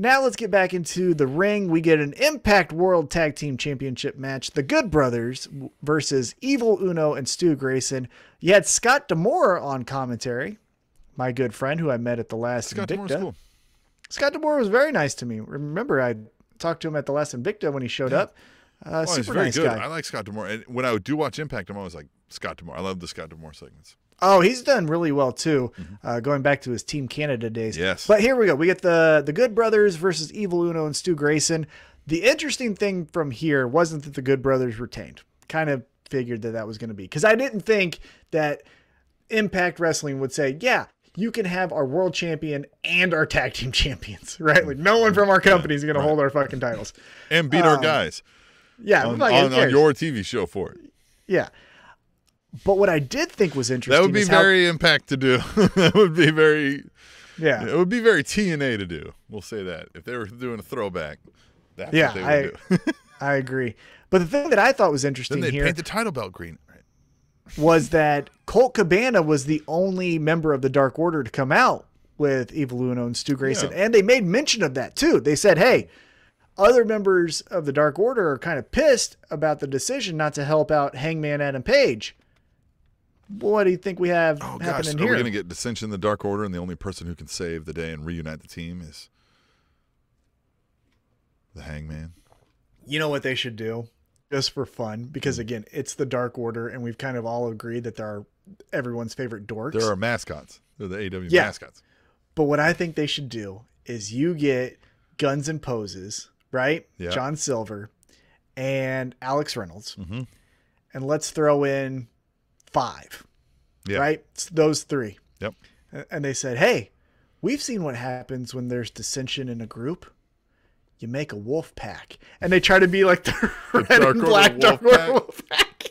Now let's get back into the ring. We get an Impact World Tag Team Championship match. The Good Brothers versus Evil Uno and Stu Grayson. You had Scott D'Amore on commentary, my good friend who I met at the last Scott Invicta. Cool. Scott D'Amore was very nice to me. Remember, I talked to him at the last Invicta when he showed yeah. up. Uh, oh, super very nice good. guy. I like Scott D'Amore. And when I do watch Impact, I'm always like, Scott D'Amore. I love the Scott D'Amore segments. Oh, he's done really well, too, mm-hmm. uh, going back to his Team Canada days. Yes. But here we go. We get the, the Good Brothers versus Evil Uno and Stu Grayson. The interesting thing from here wasn't that the Good Brothers retained. Kind of figured that that was going to be. Because I didn't think that Impact Wrestling would say, yeah, you can have our world champion and our tag team champions, right? Like, no one from our company is going right. to hold our fucking titles. And beat um, our guys. Yeah. On, like, on, on your T V show for it. Yeah. But what I did think was interesting. That would be is very how... Impact to do. That would be very, yeah. It would be very T N A to do. We'll say that if they were doing a throwback, that's yeah, what they would I, do. I agree. But the thing that I thought was interesting then here paint the title belt green right? was that Colt Cabana was the only member of the Dark Order to come out with Evil Uno and Stu Grayson, yeah. and they made mention of that too. They said, "Hey, other members of the Dark Order are kind of pissed about the decision not to help out Hangman Adam Page." What do you think we have oh, happening gosh. here? Are we going to get dissension in the Dark Order, and the only person who can save the day and reunite the team is the Hangman? You know what they should do, just for fun, because again, it's the Dark Order, and we've kind of all agreed that they're everyone's favorite dorks. They're our mascots. They're the A E W yeah. mascots. But what I think they should do is you get Guns and Poses, right? Yeah. John Silver and Alex Reynolds, mm-hmm. and let's throw in five, yeah. right? It's those three. Yep. And they said, hey, we've seen what happens when there's dissension in a group. You make a wolf pack. And they try to be like the, the red and black Dark Order wolf pack.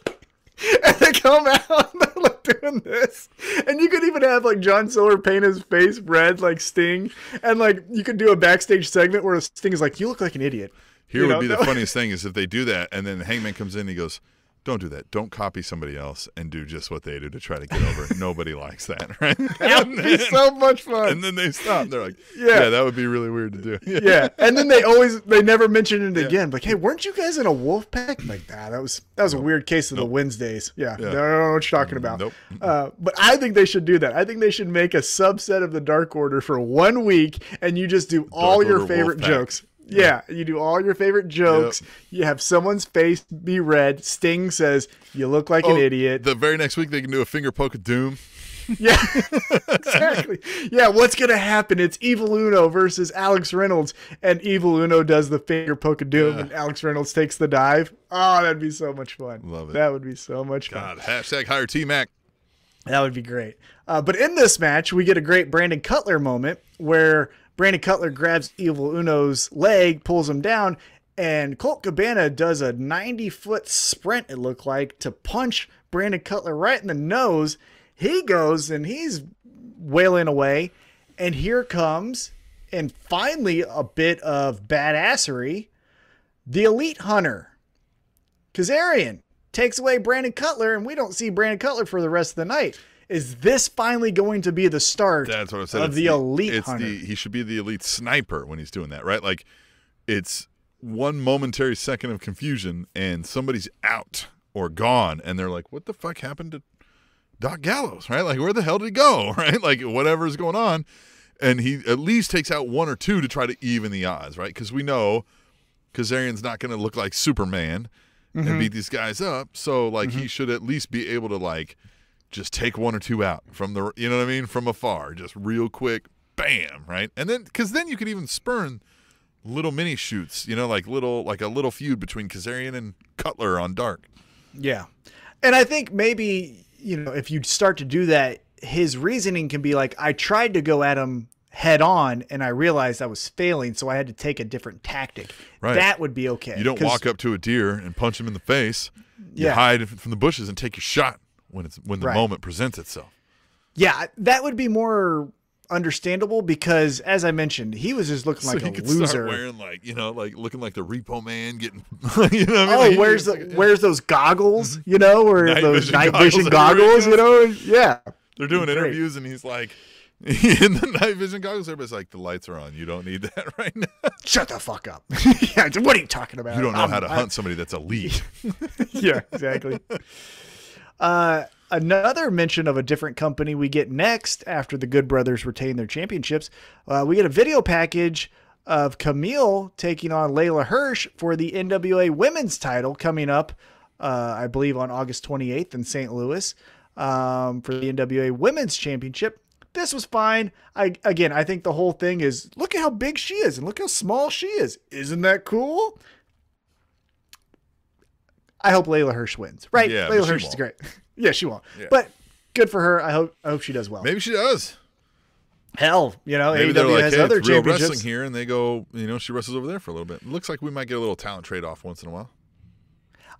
And they come out and they're like doing this. And you could even have like John Silver paint his face red like Sting. And like you could do a backstage segment where Sting is like, you look like an idiot. Here you would know? be the funniest thing is if they do that and then the Hangman comes in and he goes, don't do that. Don't copy somebody else and do just what they do to try to get over it. Nobody likes that, right? That would then, be so much fun. And then they stop. They're like, yeah. yeah, that would be really weird to do. Yeah. yeah. And then they always, they never mention it yeah. again. Like, hey, weren't you guys in a wolf pack? Like, nah, that was, that was nope. a weird case of nope. the Wednesdays. Yeah. yeah. I don't know what you're talking about. Nope. Uh, but I think they should do that. I think they should make a subset of the Dark Order for one week and you just do Dark all Order your favorite jokes. Yeah, you do all your favorite jokes. Yep. You have someone's face be red. Sting says, you look like oh, an idiot. The very next week, they can do a finger poke of doom. Yeah, exactly. Yeah, what's going to happen? It's Evil Uno versus Alex Reynolds, and Evil Uno does the finger poke of doom, yeah. and Alex Reynolds takes the dive. Oh, that'd be so much fun. Love it. That would be so much God, fun. Hashtag hire T-Mac. That would be great. Uh, but in this match, we get a great Brandon Cutler moment where Brandon Cutler grabs Evil Uno's leg, pulls him down, and Colt Cabana does a ninety-foot sprint, it looked like, to punch Brandon Cutler right in the nose. He goes, and he's wailing away, and here comes, and finally a bit of badassery, the Elite Hunter. Kazarian takes away Brandon Cutler, and we don't see Brandon Cutler for the rest of the night. Is this finally going to be the start That's what I said. of it's the Elite it's Hunter? The, he should be the Elite Sniper when he's doing that, right? Like, it's one momentary second of confusion, and somebody's out or gone, and they're like, what the fuck happened to Doc Gallows, right? Like, where the hell did he go, right? Like, whatever's going on. And he at least takes out one or two to try to even the odds, right? Because we know Kazarian's not going to look like Superman mm-hmm. and beat these guys up, so, like, mm-hmm. he should at least be able to, like, just take one or two out from the, you know what I mean, from afar, just real quick, bam, right? And then, because then you could even spurn little mini shoots, you know, like little, like a little feud between Kazarian and Cutler on Dark. Yeah, and I think maybe, you know, if you start to do that, his reasoning can be like, I tried to go at him head on, and I realized I was failing, so I had to take a different tactic. Right, that would be okay. You don't walk up to a deer and punch him in the face. Yeah, you hide from the bushes and take your shot when it's when the right. moment presents itself. Yeah, that would be more understandable because, as I mentioned, he was just looking so like he a could loser, start wearing like you know, like looking like the Repo Man, getting you know. What I mean? Oh, like, where's the like, where's those goggles? You know, or night those vision night vision goggles? goggles you know, yeah. They're doing interviews, and he's like, in the night vision goggles, everybody's like, the lights are on. You don't need that right now. Shut the fuck up. Yeah, what are you talking about? You don't know I'm, how to I'm... hunt somebody that's elite. Yeah, exactly. Uh, another mention of a different company we get next after the Good Brothers retain their championships. Uh, we get a video package of Camille taking on Layla Hirsch for the N W A women's title coming up, uh, I believe, on August twenty-eighth in Saint Louis um, for the N W A women's championship. This was fine. I again, I think the whole thing is, look at how big she is and look how small she is. Isn't that cool? I hope Layla Hirsch wins, right? Yeah, Layla Hirsch won't. Is great. Yeah, she won't. Yeah. But good for her. I hope. I hope she does well. Maybe she does. Hell, you know, maybe A E W they're like, has hey, other it's real wrestling here, and they go, you know, she wrestles over there for a little bit. It looks like we might get a little talent trade off once in a while.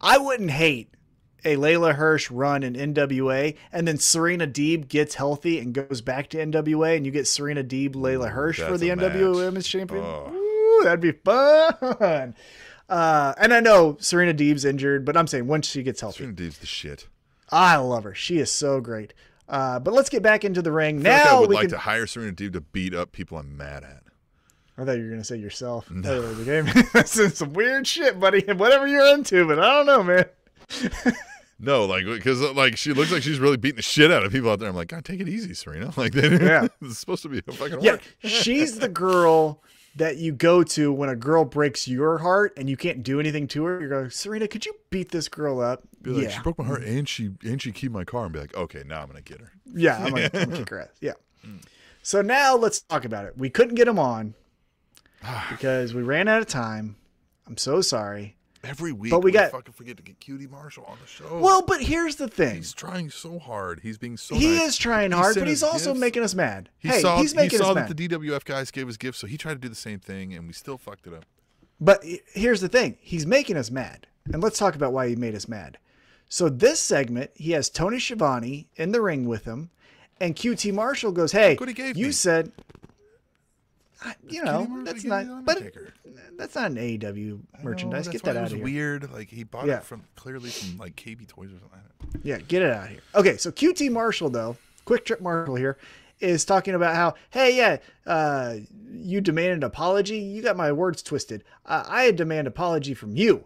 I wouldn't hate a Layla Hirsch run in N W A, and then Serena Deeb gets healthy and goes back to N W A, and you get Serena Deeb, Layla Hirsch That's for the N W A Women's Champion. Oh. Ooh, that'd be fun. Uh, and I know Serena Deeb's injured, but I'm saying once she gets healthy. Serena Deeb's the shit. I love her. She is so great. Uh, but let's get back into the ring. I now like I would we like can... to hire Serena Deeb to beat up people I'm mad at. I thought you were going to say yourself. No. The game. That's some weird shit, buddy. Whatever you're into, but I don't know, man. No, like, because like she looks like she's really beating the shit out of people out there. I'm like, God, take it easy, Serena. Like, they, yeah. It's supposed to be a fucking yeah, work. She's the girl that you go to when a girl breaks your heart and you can't do anything to her. You go, Serena, could you beat this girl up? Be like, yeah. She broke my heart and she and she keyed my car, and be like, okay, now I'm gonna get her. Yeah, I'm gonna, I'm gonna kick her ass. Yeah. Mm. So now let's talk about it. We couldn't get him on because we ran out of time. I'm so sorry. Every week, but we, we got fucking forget to get Cutie Marshall on the show. Well, but here's the thing: he's trying so hard. He's being so. He nice. is trying he hard, but he's also gifts. making us mad. He hey, saw, he's making he saw us that mad. The D W F guys gave us gifts, so he tried to do the same thing, and we still fucked it up. But here's the thing: he's making us mad, and let's talk about why he made us mad. So this segment, he has Tony Schiavone in the ring with him, and Q T Marshall goes, "Hey, what he gave you me. said." I, you know, that's not, but that's not an A E W merchandise. Know, get that out of here. Weird. Like he bought yeah. it from clearly from like K B Toys or something. Yeah. Get it out of here. Okay. So Q T Marshall though, Quick Trip Marshall here is talking about how, hey, yeah, uh, you demanded an apology. You got my words twisted. Uh, I demand apology from you.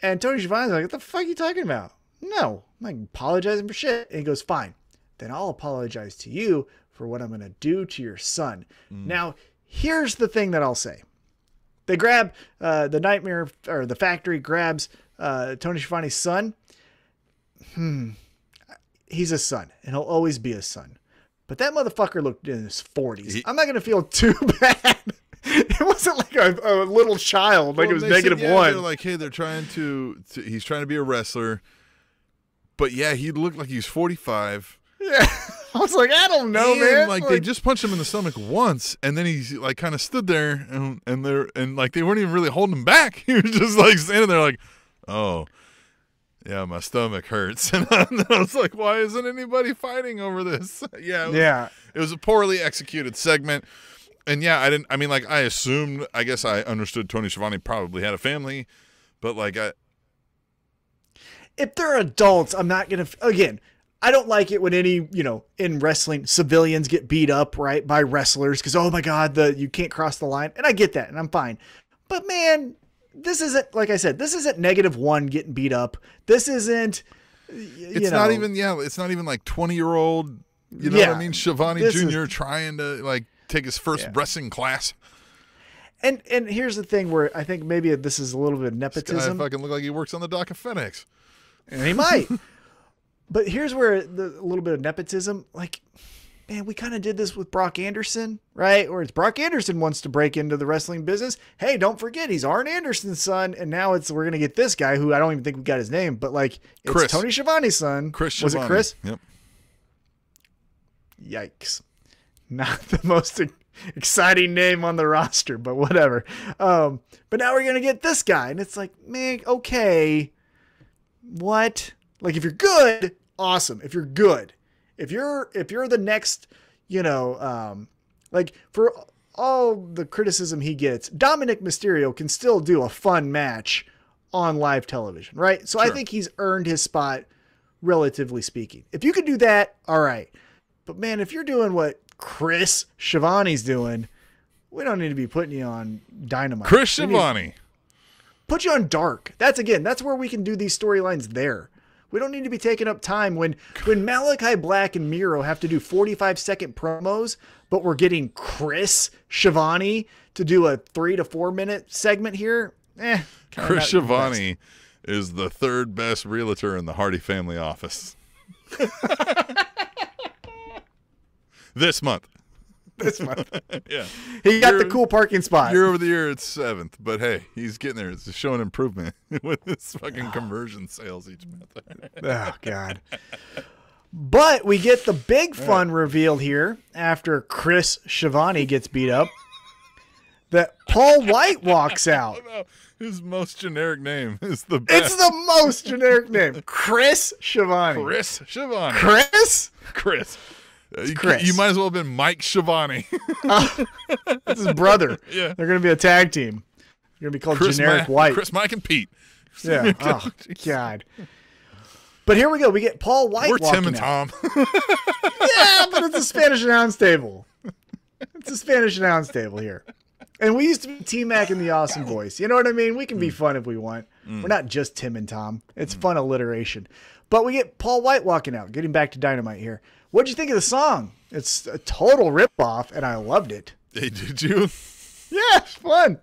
And Tony Schiavone's like, what the fuck are you talking about? No, I'm like apologizing for shit. And he goes, fine, then I'll apologize to you for what I'm going to do to your son. Mm. Now, here's the thing that I'll say. They grab uh, the nightmare or the factory grabs uh, Tony Schiavone's son. Hmm. He's a son and he'll always be a son. But that motherfucker looked in his forties. He, I'm not going to feel too bad. It wasn't like a, a little child. Like well, it was negative said, yeah, one. They're like, hey, they're trying to, to, he's trying to be a wrestler. But yeah, he looked like he's forty-five. Yeah. I was like, I don't know, and, man. Like, like they just punched him in the stomach once, and then he's like, kind of stood there, and and they and like they weren't even really holding him back. He was just like standing there, like, oh, yeah, my stomach hurts. And I was like, why isn't anybody fighting over this? Yeah, it was, yeah. It was a poorly executed segment, and yeah, I didn't. I mean, like, I assumed. I guess I understood Tony Schiavone probably had a family, but like, I if they're adults, I'm not gonna again. I don't like it when any, you know, in wrestling, civilians get beat up, right, by wrestlers because, oh, my God, the you can't cross the line. And I get that, and I'm fine. But, man, this isn't, like I said, this isn't negative one getting beat up. This isn't, you It's know, not even, yeah, it's not even like twenty-year-old, you know yeah, what I mean, Schiavone Junior is, trying to, like, take his first yeah. wrestling class. And and here's the thing where I think maybe this is a little bit of nepotism. This guy fucking look like he works on the dock of FedEx. And he might. But here's where the, a little bit of nepotism, like, man, we kind of did this with Brock Anderson, right? Or it's Brock Anderson wants to break into the wrestling business. Hey, don't forget, he's Arn Anderson's son. And now it's, we're going to get this guy who I don't even think we got his name, but like it's Chris. Tony Schiavone's son. Chris Schiavone. Was it Chris? Yep. Yikes. Not the most exciting name on the roster, but whatever. Um, but now we're going to get this guy. And it's like, man, okay, what? Like if you're good, awesome. If you're good, if you're, if you're the next, you know, um, like for all the criticism he gets, Dominic Mysterio can still do a fun match on live television. Right. So sure. I think he's earned his spot, relatively speaking. If you could do that, all right, But man, if you're doing what Chris Schiavone's doing, we don't need to be putting you on Dynamite. Chris Schiavone. Put you on Dark. That's, again, that's where we can do these storylines there. We don't need to be taking up time when, when Malakai Black and Miro have to do forty-five second promos, but we're getting Chris Schiavone to do a three to four minute segment here. Eh, Chris Schiavone is the third best realtor in the Hardy family office. This month. This month. Yeah. He got you're, the cool parking spot. Year over the year, it's seventh. But hey, he's getting there. It's showing improvement with his fucking oh. conversion sales each month. Oh, God. But we get the big fun right. reveal here after Chris Schiavone gets beat up that Paul White walks out. Oh, no. His most generic name is the best. It's the most generic name. Chris Schiavone. Chris Schiavone. Chris? Chris. Uh, you, you might as well have been Mike Schiavone. uh, that's his brother. Yeah. They're going to be a tag team. They're going to be called Chris Generic Ma White. Chris, Mike, and Pete. Yeah. Oh, God. But here we go. We get Paul White We're Tim and out. Tom. Yeah, but it's a Spanish announce table. It's a Spanish announce table here. And we used to be T-Mac and the Awesome Voice. You know what I mean? We can be mm. fun if we want. Mm. We're not just Tim and Tom. It's mm. fun alliteration. But we get Paul White walking out, getting back to Dynamite here. What'd you think of the song? It's a total ripoff, and I loved it. Hey, did you? Yeah, it's fun.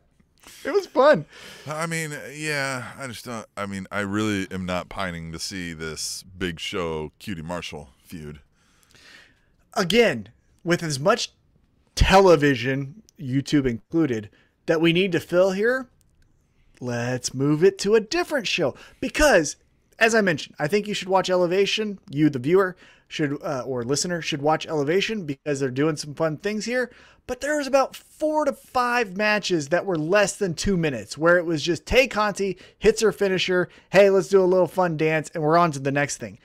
It was fun. I mean, yeah, I just don't. I mean, I really am not pining to see this Big Show Cutie Marshall feud. Again, with as much television, YouTube included, that we need to fill here, let's move it to a different show. Because, as I mentioned, I think you should watch Elevation, you, the viewer, should uh, or listener should watch Elevation because they're doing some fun things here. But there was about four to five matches that were less than two minutes where it was just Tay Conti hits her finisher. Hey, let's do a little fun dance and we're on to the next thing.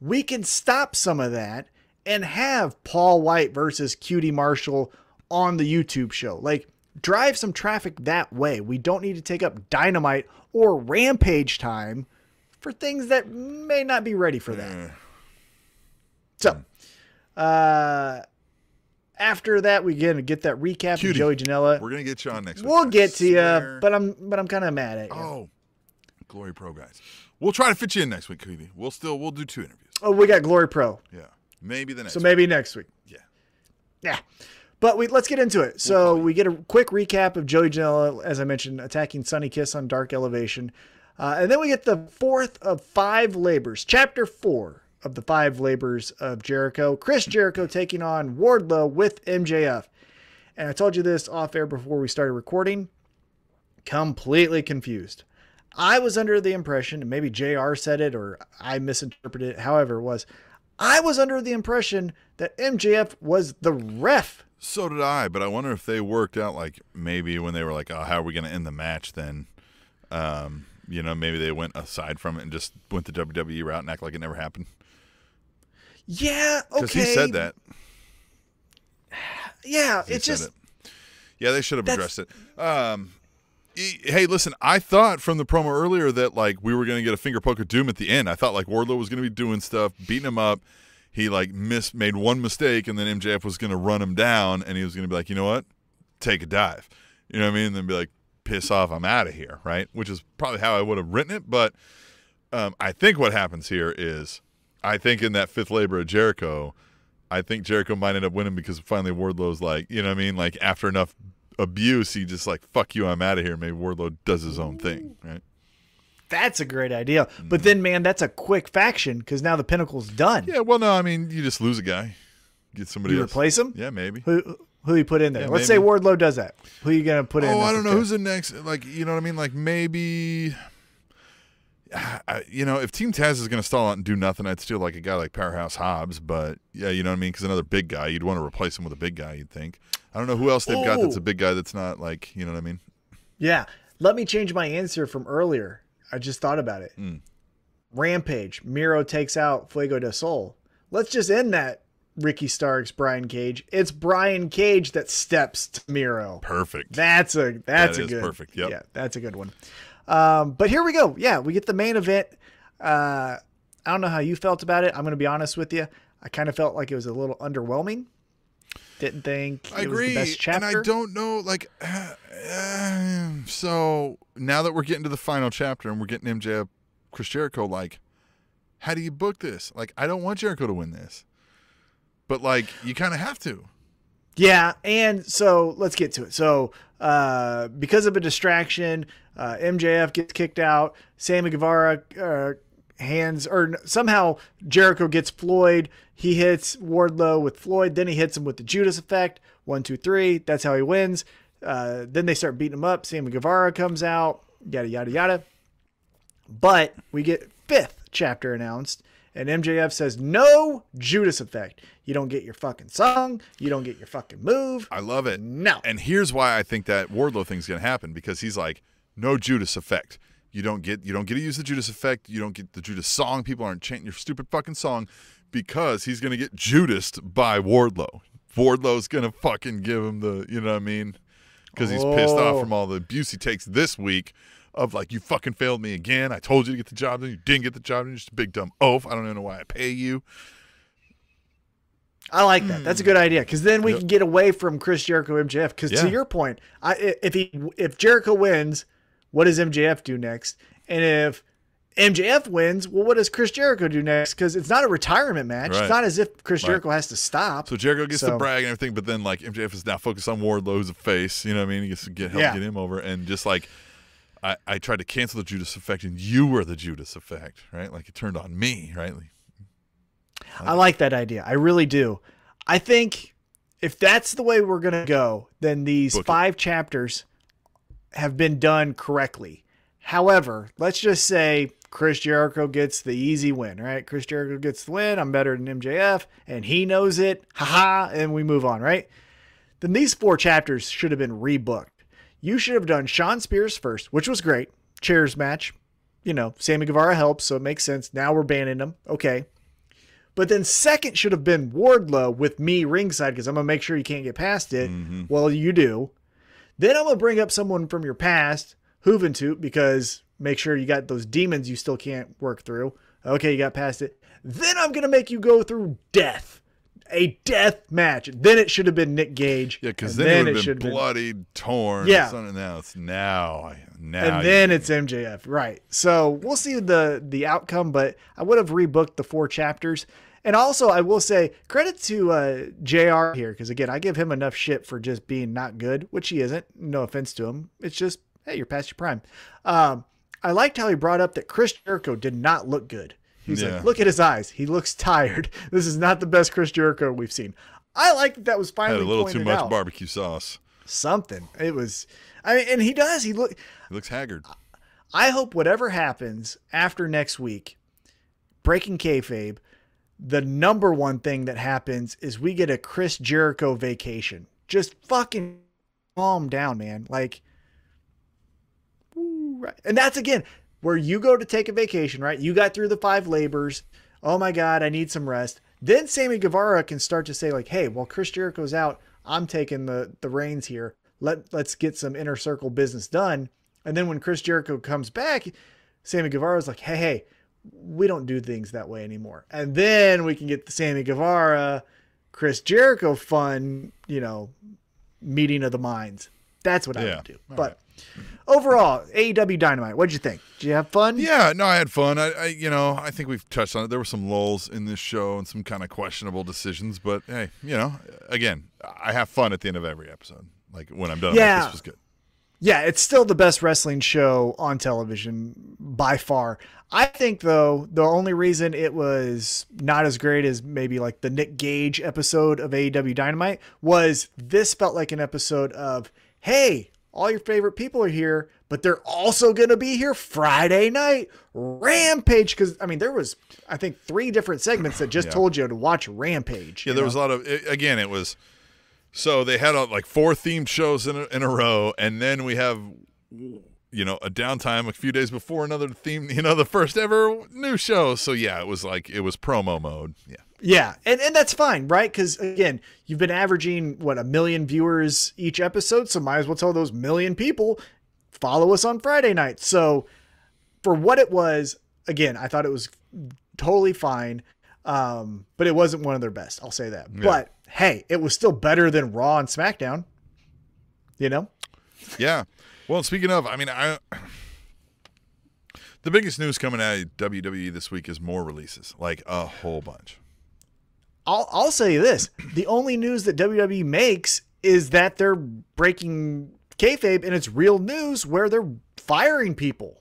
We can stop some of that and have Paul White versus Cutie Marshall on the YouTube show. Like, drive some traffic that way. We don't need to take up Dynamite or Rampage time for things that may not be ready for that. Mm. So, uh, after that, we get, get that recap Cutie. Of Joey Janela. We're going to get you on next week. We'll I get swear. to you, but I'm but I'm kind of mad at you. Oh, Glory Pro, guys. We'll try to fit you in next week, Cutie. We'll still we'll do two interviews. Oh, we got Glory Pro. Yeah. Maybe the next So week. maybe next week. Yeah. Yeah. But we let's get into it. So we'll we get a quick recap of Joey Janela, as I mentioned, attacking Sunny Kiss on Dark Elevation. Uh, and then we get the fourth of five labors, chapter four. Of the five labors of Jericho, Chris Jericho taking on Wardlow with M J F. And I told you this off air before we started recording, completely confused. I was under the impression, and maybe J R said it or I misinterpreted it, however it was, I was under the impression that M J F was the ref. So did I, but I wonder if they worked out, like, maybe when they were like, oh, how are we going to end the match then? Um, you know, maybe they went aside from it and just went the W W E route and act like it never happened. Yeah, okay. Because he said that. Yeah, it just... It. Yeah, they should have addressed it. Um, he, hey, listen, I thought from the promo earlier that, like, we were going to get a finger poke of doom at the end. I thought, like, Wardlow was going to be doing stuff, beating him up. He, like, missed, made one mistake, and then M J F was going to run him down, and he was going to be like, you know what? Take a dive. You know what I mean? And then be like, piss off, I'm out of here, right? Which is probably how I would have written it, but um, I think what happens here is... I think in that fifth labor of Jericho, I think Jericho might end up winning because finally Wardlow's like, you know what I mean? Like, after enough abuse, he just like, fuck you, I'm out of here. Maybe Wardlow does his own thing, right? That's a great idea. But then, man, that's a quick faction because now the Pinnacle's done. Yeah, well, no, I mean, you just lose a guy. Get somebody you else. replace him? Yeah, maybe. Who who you put in there? Yeah, Let's maybe. say Wardlow does that. Who are you going to put oh, in? Oh, I don't know. Who's the next? Like, you know what I mean? Like, maybe... I, you know, if Team Taz is going to stall out and do nothing, I'd still like a guy like Powerhouse Hobbs, but yeah, you know what I mean? Because another big guy, you'd want to replace him with a big guy, you'd think. I don't know who else they've Ooh. got that's a big guy that's not like, you know what I mean? Yeah. Let me change my answer from earlier. I just thought about it. Mm. Rampage. Miro takes out Fuego del Sol. Let's just end that Ricky Starks, Brian Cage. It's Brian Cage that steps to Miro. Perfect. That's a, that's that a good. Perfect. Yep. Yeah, that's a good one. Um, but here we go. Yeah, we get the main event. Uh, I don't know how you felt about it. I'm going to be honest with you. I kind of felt like it was a little underwhelming. Didn't think I it agree. was the best chapter. And I don't know, like, uh, uh, so now that we're getting to the final chapter and we're getting M J F, Chris Jericho, like, how do you book this? Like, I don't want Jericho to win this. But, like, you kind of have to. Yeah, and so let's get to it. So uh, because of a distraction, uh, M J F gets kicked out. Sammy Guevara uh, hands, or somehow Jericho gets Floyd. He hits Wardlow with Floyd. Then he hits him with the Judas effect. One, two, three. That's how he wins. Uh, then they start beating him up. Sammy Guevara comes out. Yada, yada, yada. But we get fifth chapter announced. And M J F says, no Judas effect. You don't get your fucking song. You don't get your fucking move. I love it. No. And here's why I think that Wardlow thing's going to happen, because he's like, no Judas effect. You don't get you don't get to use the Judas effect. You don't get the Judas song. People aren't chanting your stupid fucking song, because he's going to get Judased by Wardlow. Wardlow's going to fucking give him the, you know what I mean? Because he's oh. pissed off from all the abuse he takes this week. Of like, you fucking failed me again. I told you to get the job done. You didn't get the job done. You're just a big dumb oaf. I don't even know why I pay you. I like that. That's a good idea, because then we yep. can get away from Chris Jericho M J F. Because yeah. to your point, I, if he if Jericho wins, what does M J F do next? And if M J F wins, well, what does Chris Jericho do next? Because it's not a retirement match. Right. It's not as if Chris right. Jericho has to stop. So Jericho gets so. the brag and everything, but then like M J F is now focused on Wardlow's face. You know what I mean? He gets to get help yeah. get him over, and just like. I, I tried to cancel the Judas effect, and you were the Judas effect, right? Like, it turned on me, right? Like, I, I like that idea. I really do. I think if that's the way we're going to go, then these Book five it. chapters have been done correctly. However, let's just say Chris Jericho gets the easy win, right? Chris Jericho gets the win. I'm better than M J F, and he knows it. Ha-ha, and we move on, right? Then these four chapters should have been rebooked. You should have done Sean Spears first, which was great. Chairs match. You know, Sammy Guevara helps, so it makes sense. Now we're banning him. Okay. But then second should have been Wardlow with me ringside, because I'm going to make sure you can't get past it. Mm-hmm. Well, you do. Then I'm going to bring up someone from your past, Juventud, because make sure you got those demons you still can't work through. Okay, you got past it. Then I'm going to make you go through death. A death match. Then it should have been Nick Gage. Yeah, because then, then it would have been bloodied, been... torn. Yeah. Something now it's now, now. And then it's M J F. Right. So we'll see the the outcome, but I would have rebooked the four chapters. And also, I will say credit to uh, J R here, because again, I give him enough shit for just being not good, which he isn't. No offense to him. It's just, hey, you're past your prime. Um, I liked how he brought up that Chris Jericho did not look good. He's yeah. like, look at his eyes. He looks tired. This is not the best Chris Jericho we've seen. I like that that was finally had a little too much out. barbecue sauce. Something. It was. I mean, and he does. He look. He looks haggard. I hope whatever happens after next week, breaking kayfabe, the number one thing that happens is we get a Chris Jericho vacation. Just fucking calm down, man. Like, woo, right. And that's again. Where you go to take a vacation, right? You got through the five labors. Oh my God, I need some rest. Then Sammy Guevara can start to say like, hey, while Chris Jericho's out, I'm taking the, the reins here. Let, let's get some inner circle business done. And then when Chris Jericho comes back, Sammy Guevara's like, hey, hey, we don't do things that way anymore. And then we can get the Sammy Guevara, Chris Jericho fun, you know, meeting of the minds. That's what yeah. I would do. All but. Right. Overall, A E W Dynamite, what'd you think? Did you have fun? Yeah, no, I had fun. I, I, you know, I think we've touched on it. There were some lulls in this show and some kind of questionable decisions, but hey, you know, again, I have fun at the end of every episode. Like when I'm done, yeah. like, this was good. Yeah, it's still the best wrestling show on television by far. I think though, the only reason it was not as great as maybe like the Nick Gage episode of A E W Dynamite was this felt like an episode of, hey, all your favorite people are here, but they're also going to be here Friday night. Rampage, because, I mean, there was, I think, three different segments that just yeah. told you to watch Rampage. Yeah, there know? was a lot of, it, again, it was, so they had a, like four themed shows in a, in a row, and then we have, you know, a downtime a few days before another theme, you know, the first ever new show. So, yeah, it was like, it was promo mode. Yeah. Yeah, and, and that's fine, right? Because, again, you've been averaging, what, a million viewers each episode, so might as well tell those million people, follow us on Friday night. So for what it was, again, I thought it was totally fine. Um, but it wasn't one of their best. I'll say that. Yeah. But hey, it was still better than Raw and SmackDown, you know? Yeah. Well, speaking of, I mean, I the biggest news coming out of W W E this week is more releases, like a whole bunch. I'll, I'll say this. The only news that W W E makes is that they're breaking kayfabe, and it's real news where they're firing people.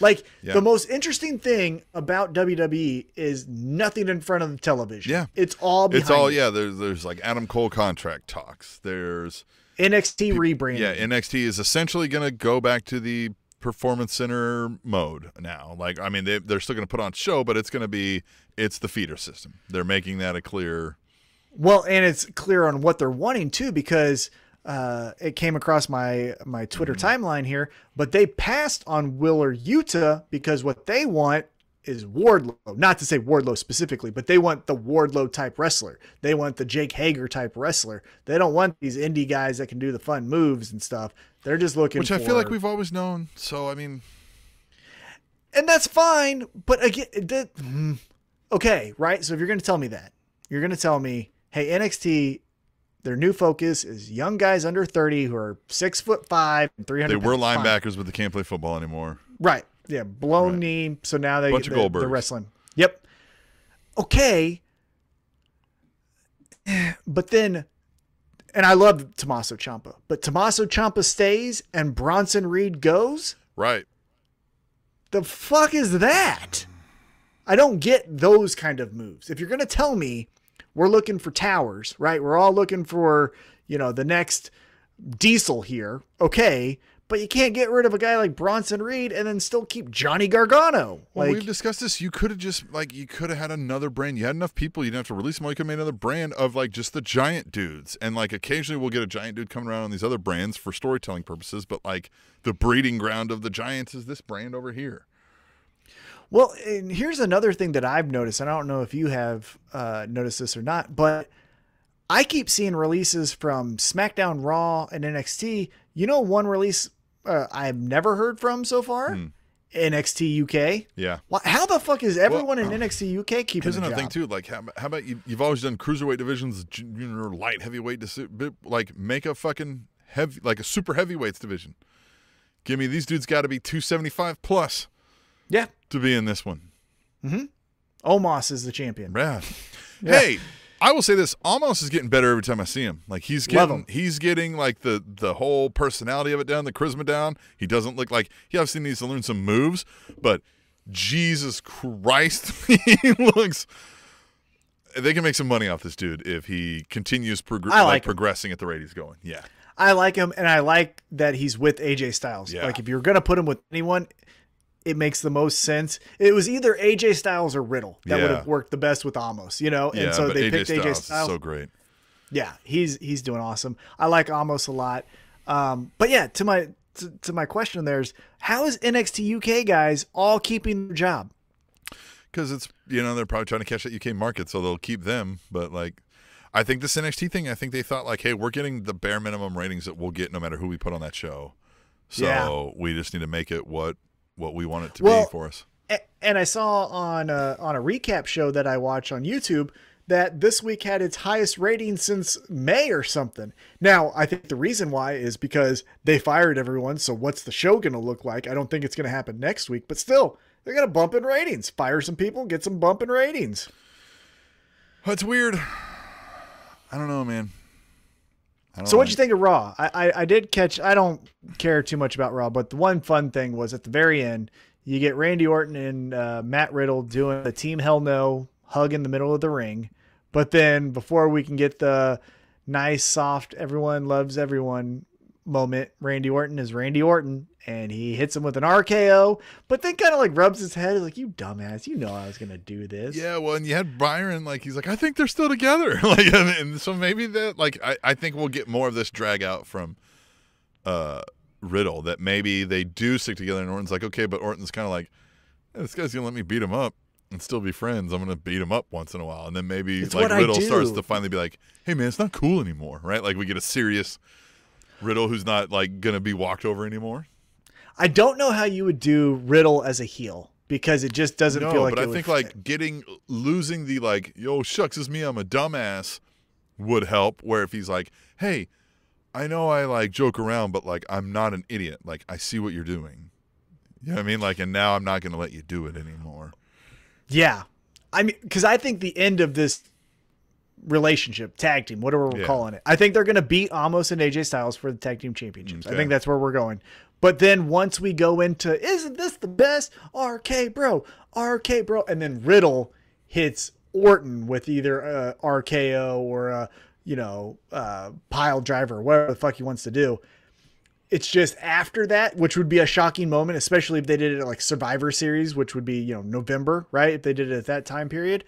Like, yeah. The most interesting thing about W W E is nothing in front of the television. Yeah. It's all behind. It's all, yeah. There's, there's like Adam Cole contract talks. There's N X T rebranding. Yeah, N X T is essentially going to go back to the performance center mode now. Like, I mean, they, they're still going to put on show, but it's going to be, it's the feeder system. They're making that a clear. Well, and it's clear on what they're wanting too, because uh, it came across my, my Twitter mm-hmm. timeline here, but they passed on Wheeler Yuta because what they want is Wardlow, not to say Wardlow specifically, but they want the Wardlow type wrestler. They want the Jake Hager type wrestler. They don't want these indie guys that can do the fun moves and stuff. They're just looking Which for... Which I feel like we've always known. So, I mean... And that's fine, but again... That... Okay, right? So if you're going to tell me that, you're going to tell me, hey, N X T, their new focus is young guys under thirty who are six foot five and three hundred. They were linebackers, fine. But they can't play football anymore. Right. Yeah, blown right. knee. So now they Bunch get the, the wrestling. Yep. Okay. But then, and I love Tommaso Ciampa, but Tommaso Ciampa stays and Bronson Reed goes. Right. The fuck is that? I don't get those kind of moves. If you're going to tell me we're looking for towers, right? We're all looking for, you know, the next Diesel here. Okay. But you can't get rid of a guy like Bronson Reed and then still keep Johnny Gargano. Well, like, we've discussed this. You could have just, like, you could have had another brand. You had enough people. You didn't have to release them all. You could have made another brand of, like, just the giant dudes. And, like, occasionally we'll get a giant dude coming around on these other brands for storytelling purposes. But, like, the breeding ground of the giants is this brand over here. Well, and here's another thing that I've noticed. And I don't know if you have uh, noticed this or not. But I keep seeing releases from SmackDown, Raw, and N X T. You know one release uh, I've never heard from so far? Hmm. N X T U K. Yeah. Well, how the fuck is everyone well, in N X T U K keeping their job? Here's another thing, too. Like, how, how about you, you've always done cruiserweight divisions, junior light heavyweight. Like, make a fucking heavy, like a super heavyweights division. Give me these dudes got to be two seventy-five plus. Yeah. To be in this one. Mm-hmm. Omos is the champion. Yeah. yeah. Hey. I will say this: Omos is getting better every time I see him. Like he's getting, him. he's getting like the the whole personality of it down, the charisma down. He doesn't look like he obviously needs to learn some moves, but Jesus Christ, he looks. They can make some money off this dude if he continues prog like like progressing at the rate he's going. Yeah, I like him, and I like that he's with A J Styles. Yeah. Like if you're gonna put him with anyone, it makes the most sense. It was either A J Styles or Riddle that yeah. would have worked the best with Omos, you know? And yeah, so they picked A J Styles. So great. Yeah. He's, he's doing awesome. I like Omos a lot. Um, but yeah, to my, to, to my question, there's how is N X T U K guys all keeping their job? Cause it's, you know, they're probably trying to catch that U K market. So they'll keep them. But like, I think this N X T thing, I think they thought like, hey, we're getting the bare minimum ratings that we'll get no matter who we put on that show. So yeah. we just need to make it what, what we want it to well, be for us. And I saw on a, on a recap show that I watch on YouTube that this week had its highest rating since May or something. Now, I think the reason why is because they fired everyone. So what's the show going to look like? I don't think it's going to happen next week, but still they're going to bump in ratings, fire some people, get some bump in ratings. That's weird. I don't know, man. So what'd you think of Raw? I, I I did catch. I don't care too much about Raw, but the one fun thing was at the very end, you get Randy Orton and uh, Matt Riddle doing the Team Hell No hug in the middle of the ring, but then before we can get the nice soft everyone loves everyone moment, Randy Orton is Randy Orton and he hits him with an R K O, but then kind of like rubs his head like, you dumbass, you know I was gonna do this. Yeah, well, and you had Byron like he's like, I think they're still together. Like, and so maybe that like I, I think we'll get more of this drag out from uh Riddle that maybe they do stick together and Orton's like, okay, but Orton's kind of like, hey, this guy's gonna let me beat him up and still be friends. I'm gonna beat him up once in a while, and then maybe it's like Riddle starts to finally be like, hey man, it's not cool anymore, right? Like we get a serious Riddle who's not like gonna be walked over anymore. I don't know how you would do Riddle as a heel. because it just doesn't no, feel like. No, but I think like fit. getting losing the like, yo shucks, it's me, I'm a dumbass, would help. Where if he's like, hey, I know I like joke around, but like I'm not an idiot. Like I see what you're doing. You know what I mean? Like, and now I'm not going to let you do it anymore. Yeah, I mean, because I think the end of this relationship, tag team, whatever we're yeah. calling it, I think they're going to beat Amos and A J Styles for the tag team championships. Okay. I think that's where we're going. But then once we go into, isn't this the best? R K Bro, R K Bro. And then Riddle hits Orton with either uh, R K O or, uh, you know, uh, pile driver, whatever the fuck he wants to do. It's just after that, which would be a shocking moment, especially if they did it at like Survivor Series, which would be, you know, November, right? If they did it at that time period.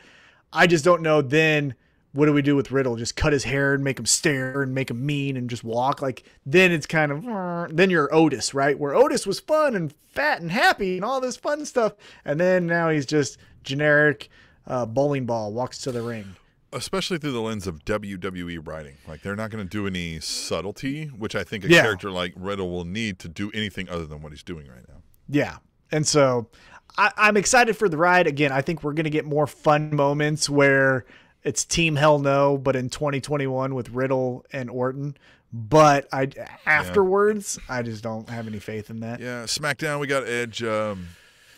I just don't know then. What do we do with Riddle? Just cut his hair and make him stare and make him mean and just walk. Like then it's kind of, then you're Otis, right? Where Otis was fun and fat and happy and all this fun stuff. And then now he's just generic uh, bowling ball, walks to the ring. Especially through the lens of W W E writing. Like they're not going to do any subtlety, which I think a yeah. character like Riddle will need to do anything other than what he's doing right now. Yeah. And so I, I'm excited for the ride. Again, I think we're going to get more fun moments where it's Team Hell No, but in twenty twenty-one with Riddle and Orton. But I afterwards, yeah. I just don't have any faith in that. Yeah, SmackDown, we got Edge um,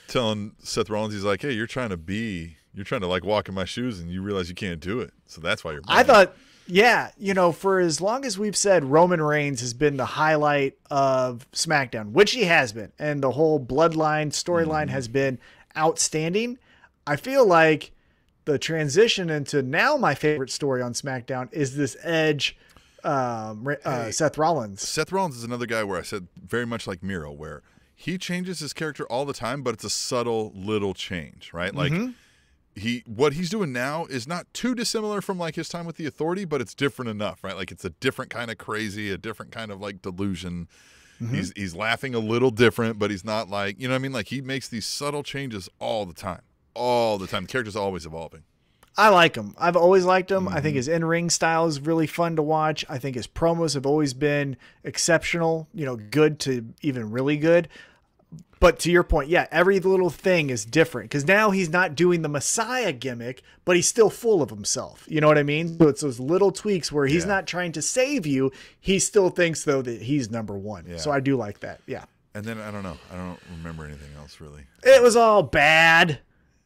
telling Seth Rollins, he's like, hey, you're trying to be, you're trying to like walk in my shoes and you realize you can't do it. So that's why you're bad. I thought, yeah, you know, for as long as we've said Roman Reigns has been the highlight of SmackDown, which he has been, and the whole bloodline storyline mm. has been outstanding, I feel like the transition into now my favorite story on SmackDown is this Edge, um, uh, hey, Seth Rollins. Seth Rollins is another guy where I said very much like Miro, where he changes his character all the time, but it's a subtle little change, right? Like mm-hmm. he, what he's doing now is not too dissimilar from like his time with the Authority, but it's different enough, right? Like it's a different kind of crazy, a different kind of like delusion. Mm-hmm. He's, he's laughing a little different, but he's not like, you know what I mean? Like he makes these subtle changes all the time. all the time. The character's always evolving. I like him. I've always liked him. Mm-hmm. I think his in-ring style is really fun to watch. I think his promos have always been exceptional, you know, good to even really good. But to your point, yeah, every little thing is different because now he's not doing the Messiah gimmick, but he's still full of himself. You know what I mean? So it's those little tweaks where he's yeah. not trying to save you. He still thinks, though, that he's number one. Yeah. So I do like that. Yeah. And then I don't know. I don't remember anything else, really. It was all bad.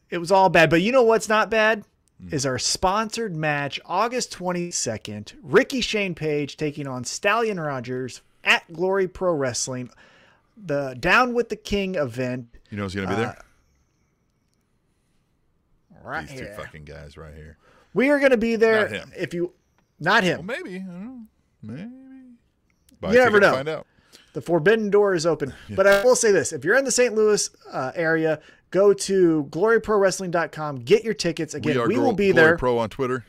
It was all bad. But you know what's not bad is our sponsored match, August twenty-second. Ricky Shane Page taking on Stallion Rogers at Glory Pro Wrestling, the Down with the King event. You know who's going to be there? Uh, right These here. two fucking guys right here. We are going to be there. Not him. If you, not him. Well, maybe. I don't know. Maybe. But you never know. Find out. The forbidden door is open. Yeah. But I will say this. If you're in the Saint Louis uh, area, go to glory pro wrestling dot com. Get your tickets. Again, we, we will be there. Glory Pro on Twitter.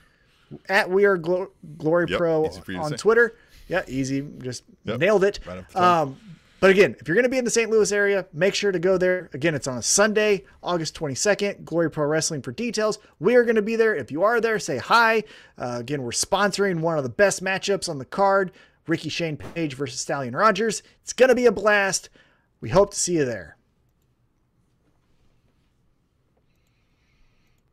At We Are Glo Glory yep, Pro on Twitter. Yeah, easy. Just yep. nailed it. Right um, but again, if you're going to be in the Saint Louis area, make sure to go there. Again, it's on a Sunday, August twenty-second. Glory Pro Wrestling for details. We are going to be there. If you are there, say hi. Uh, again, we're sponsoring one of the best matchups on the card, Ricky Shane Page versus Stallion Rogers. It's going to be a blast. We hope to see you there.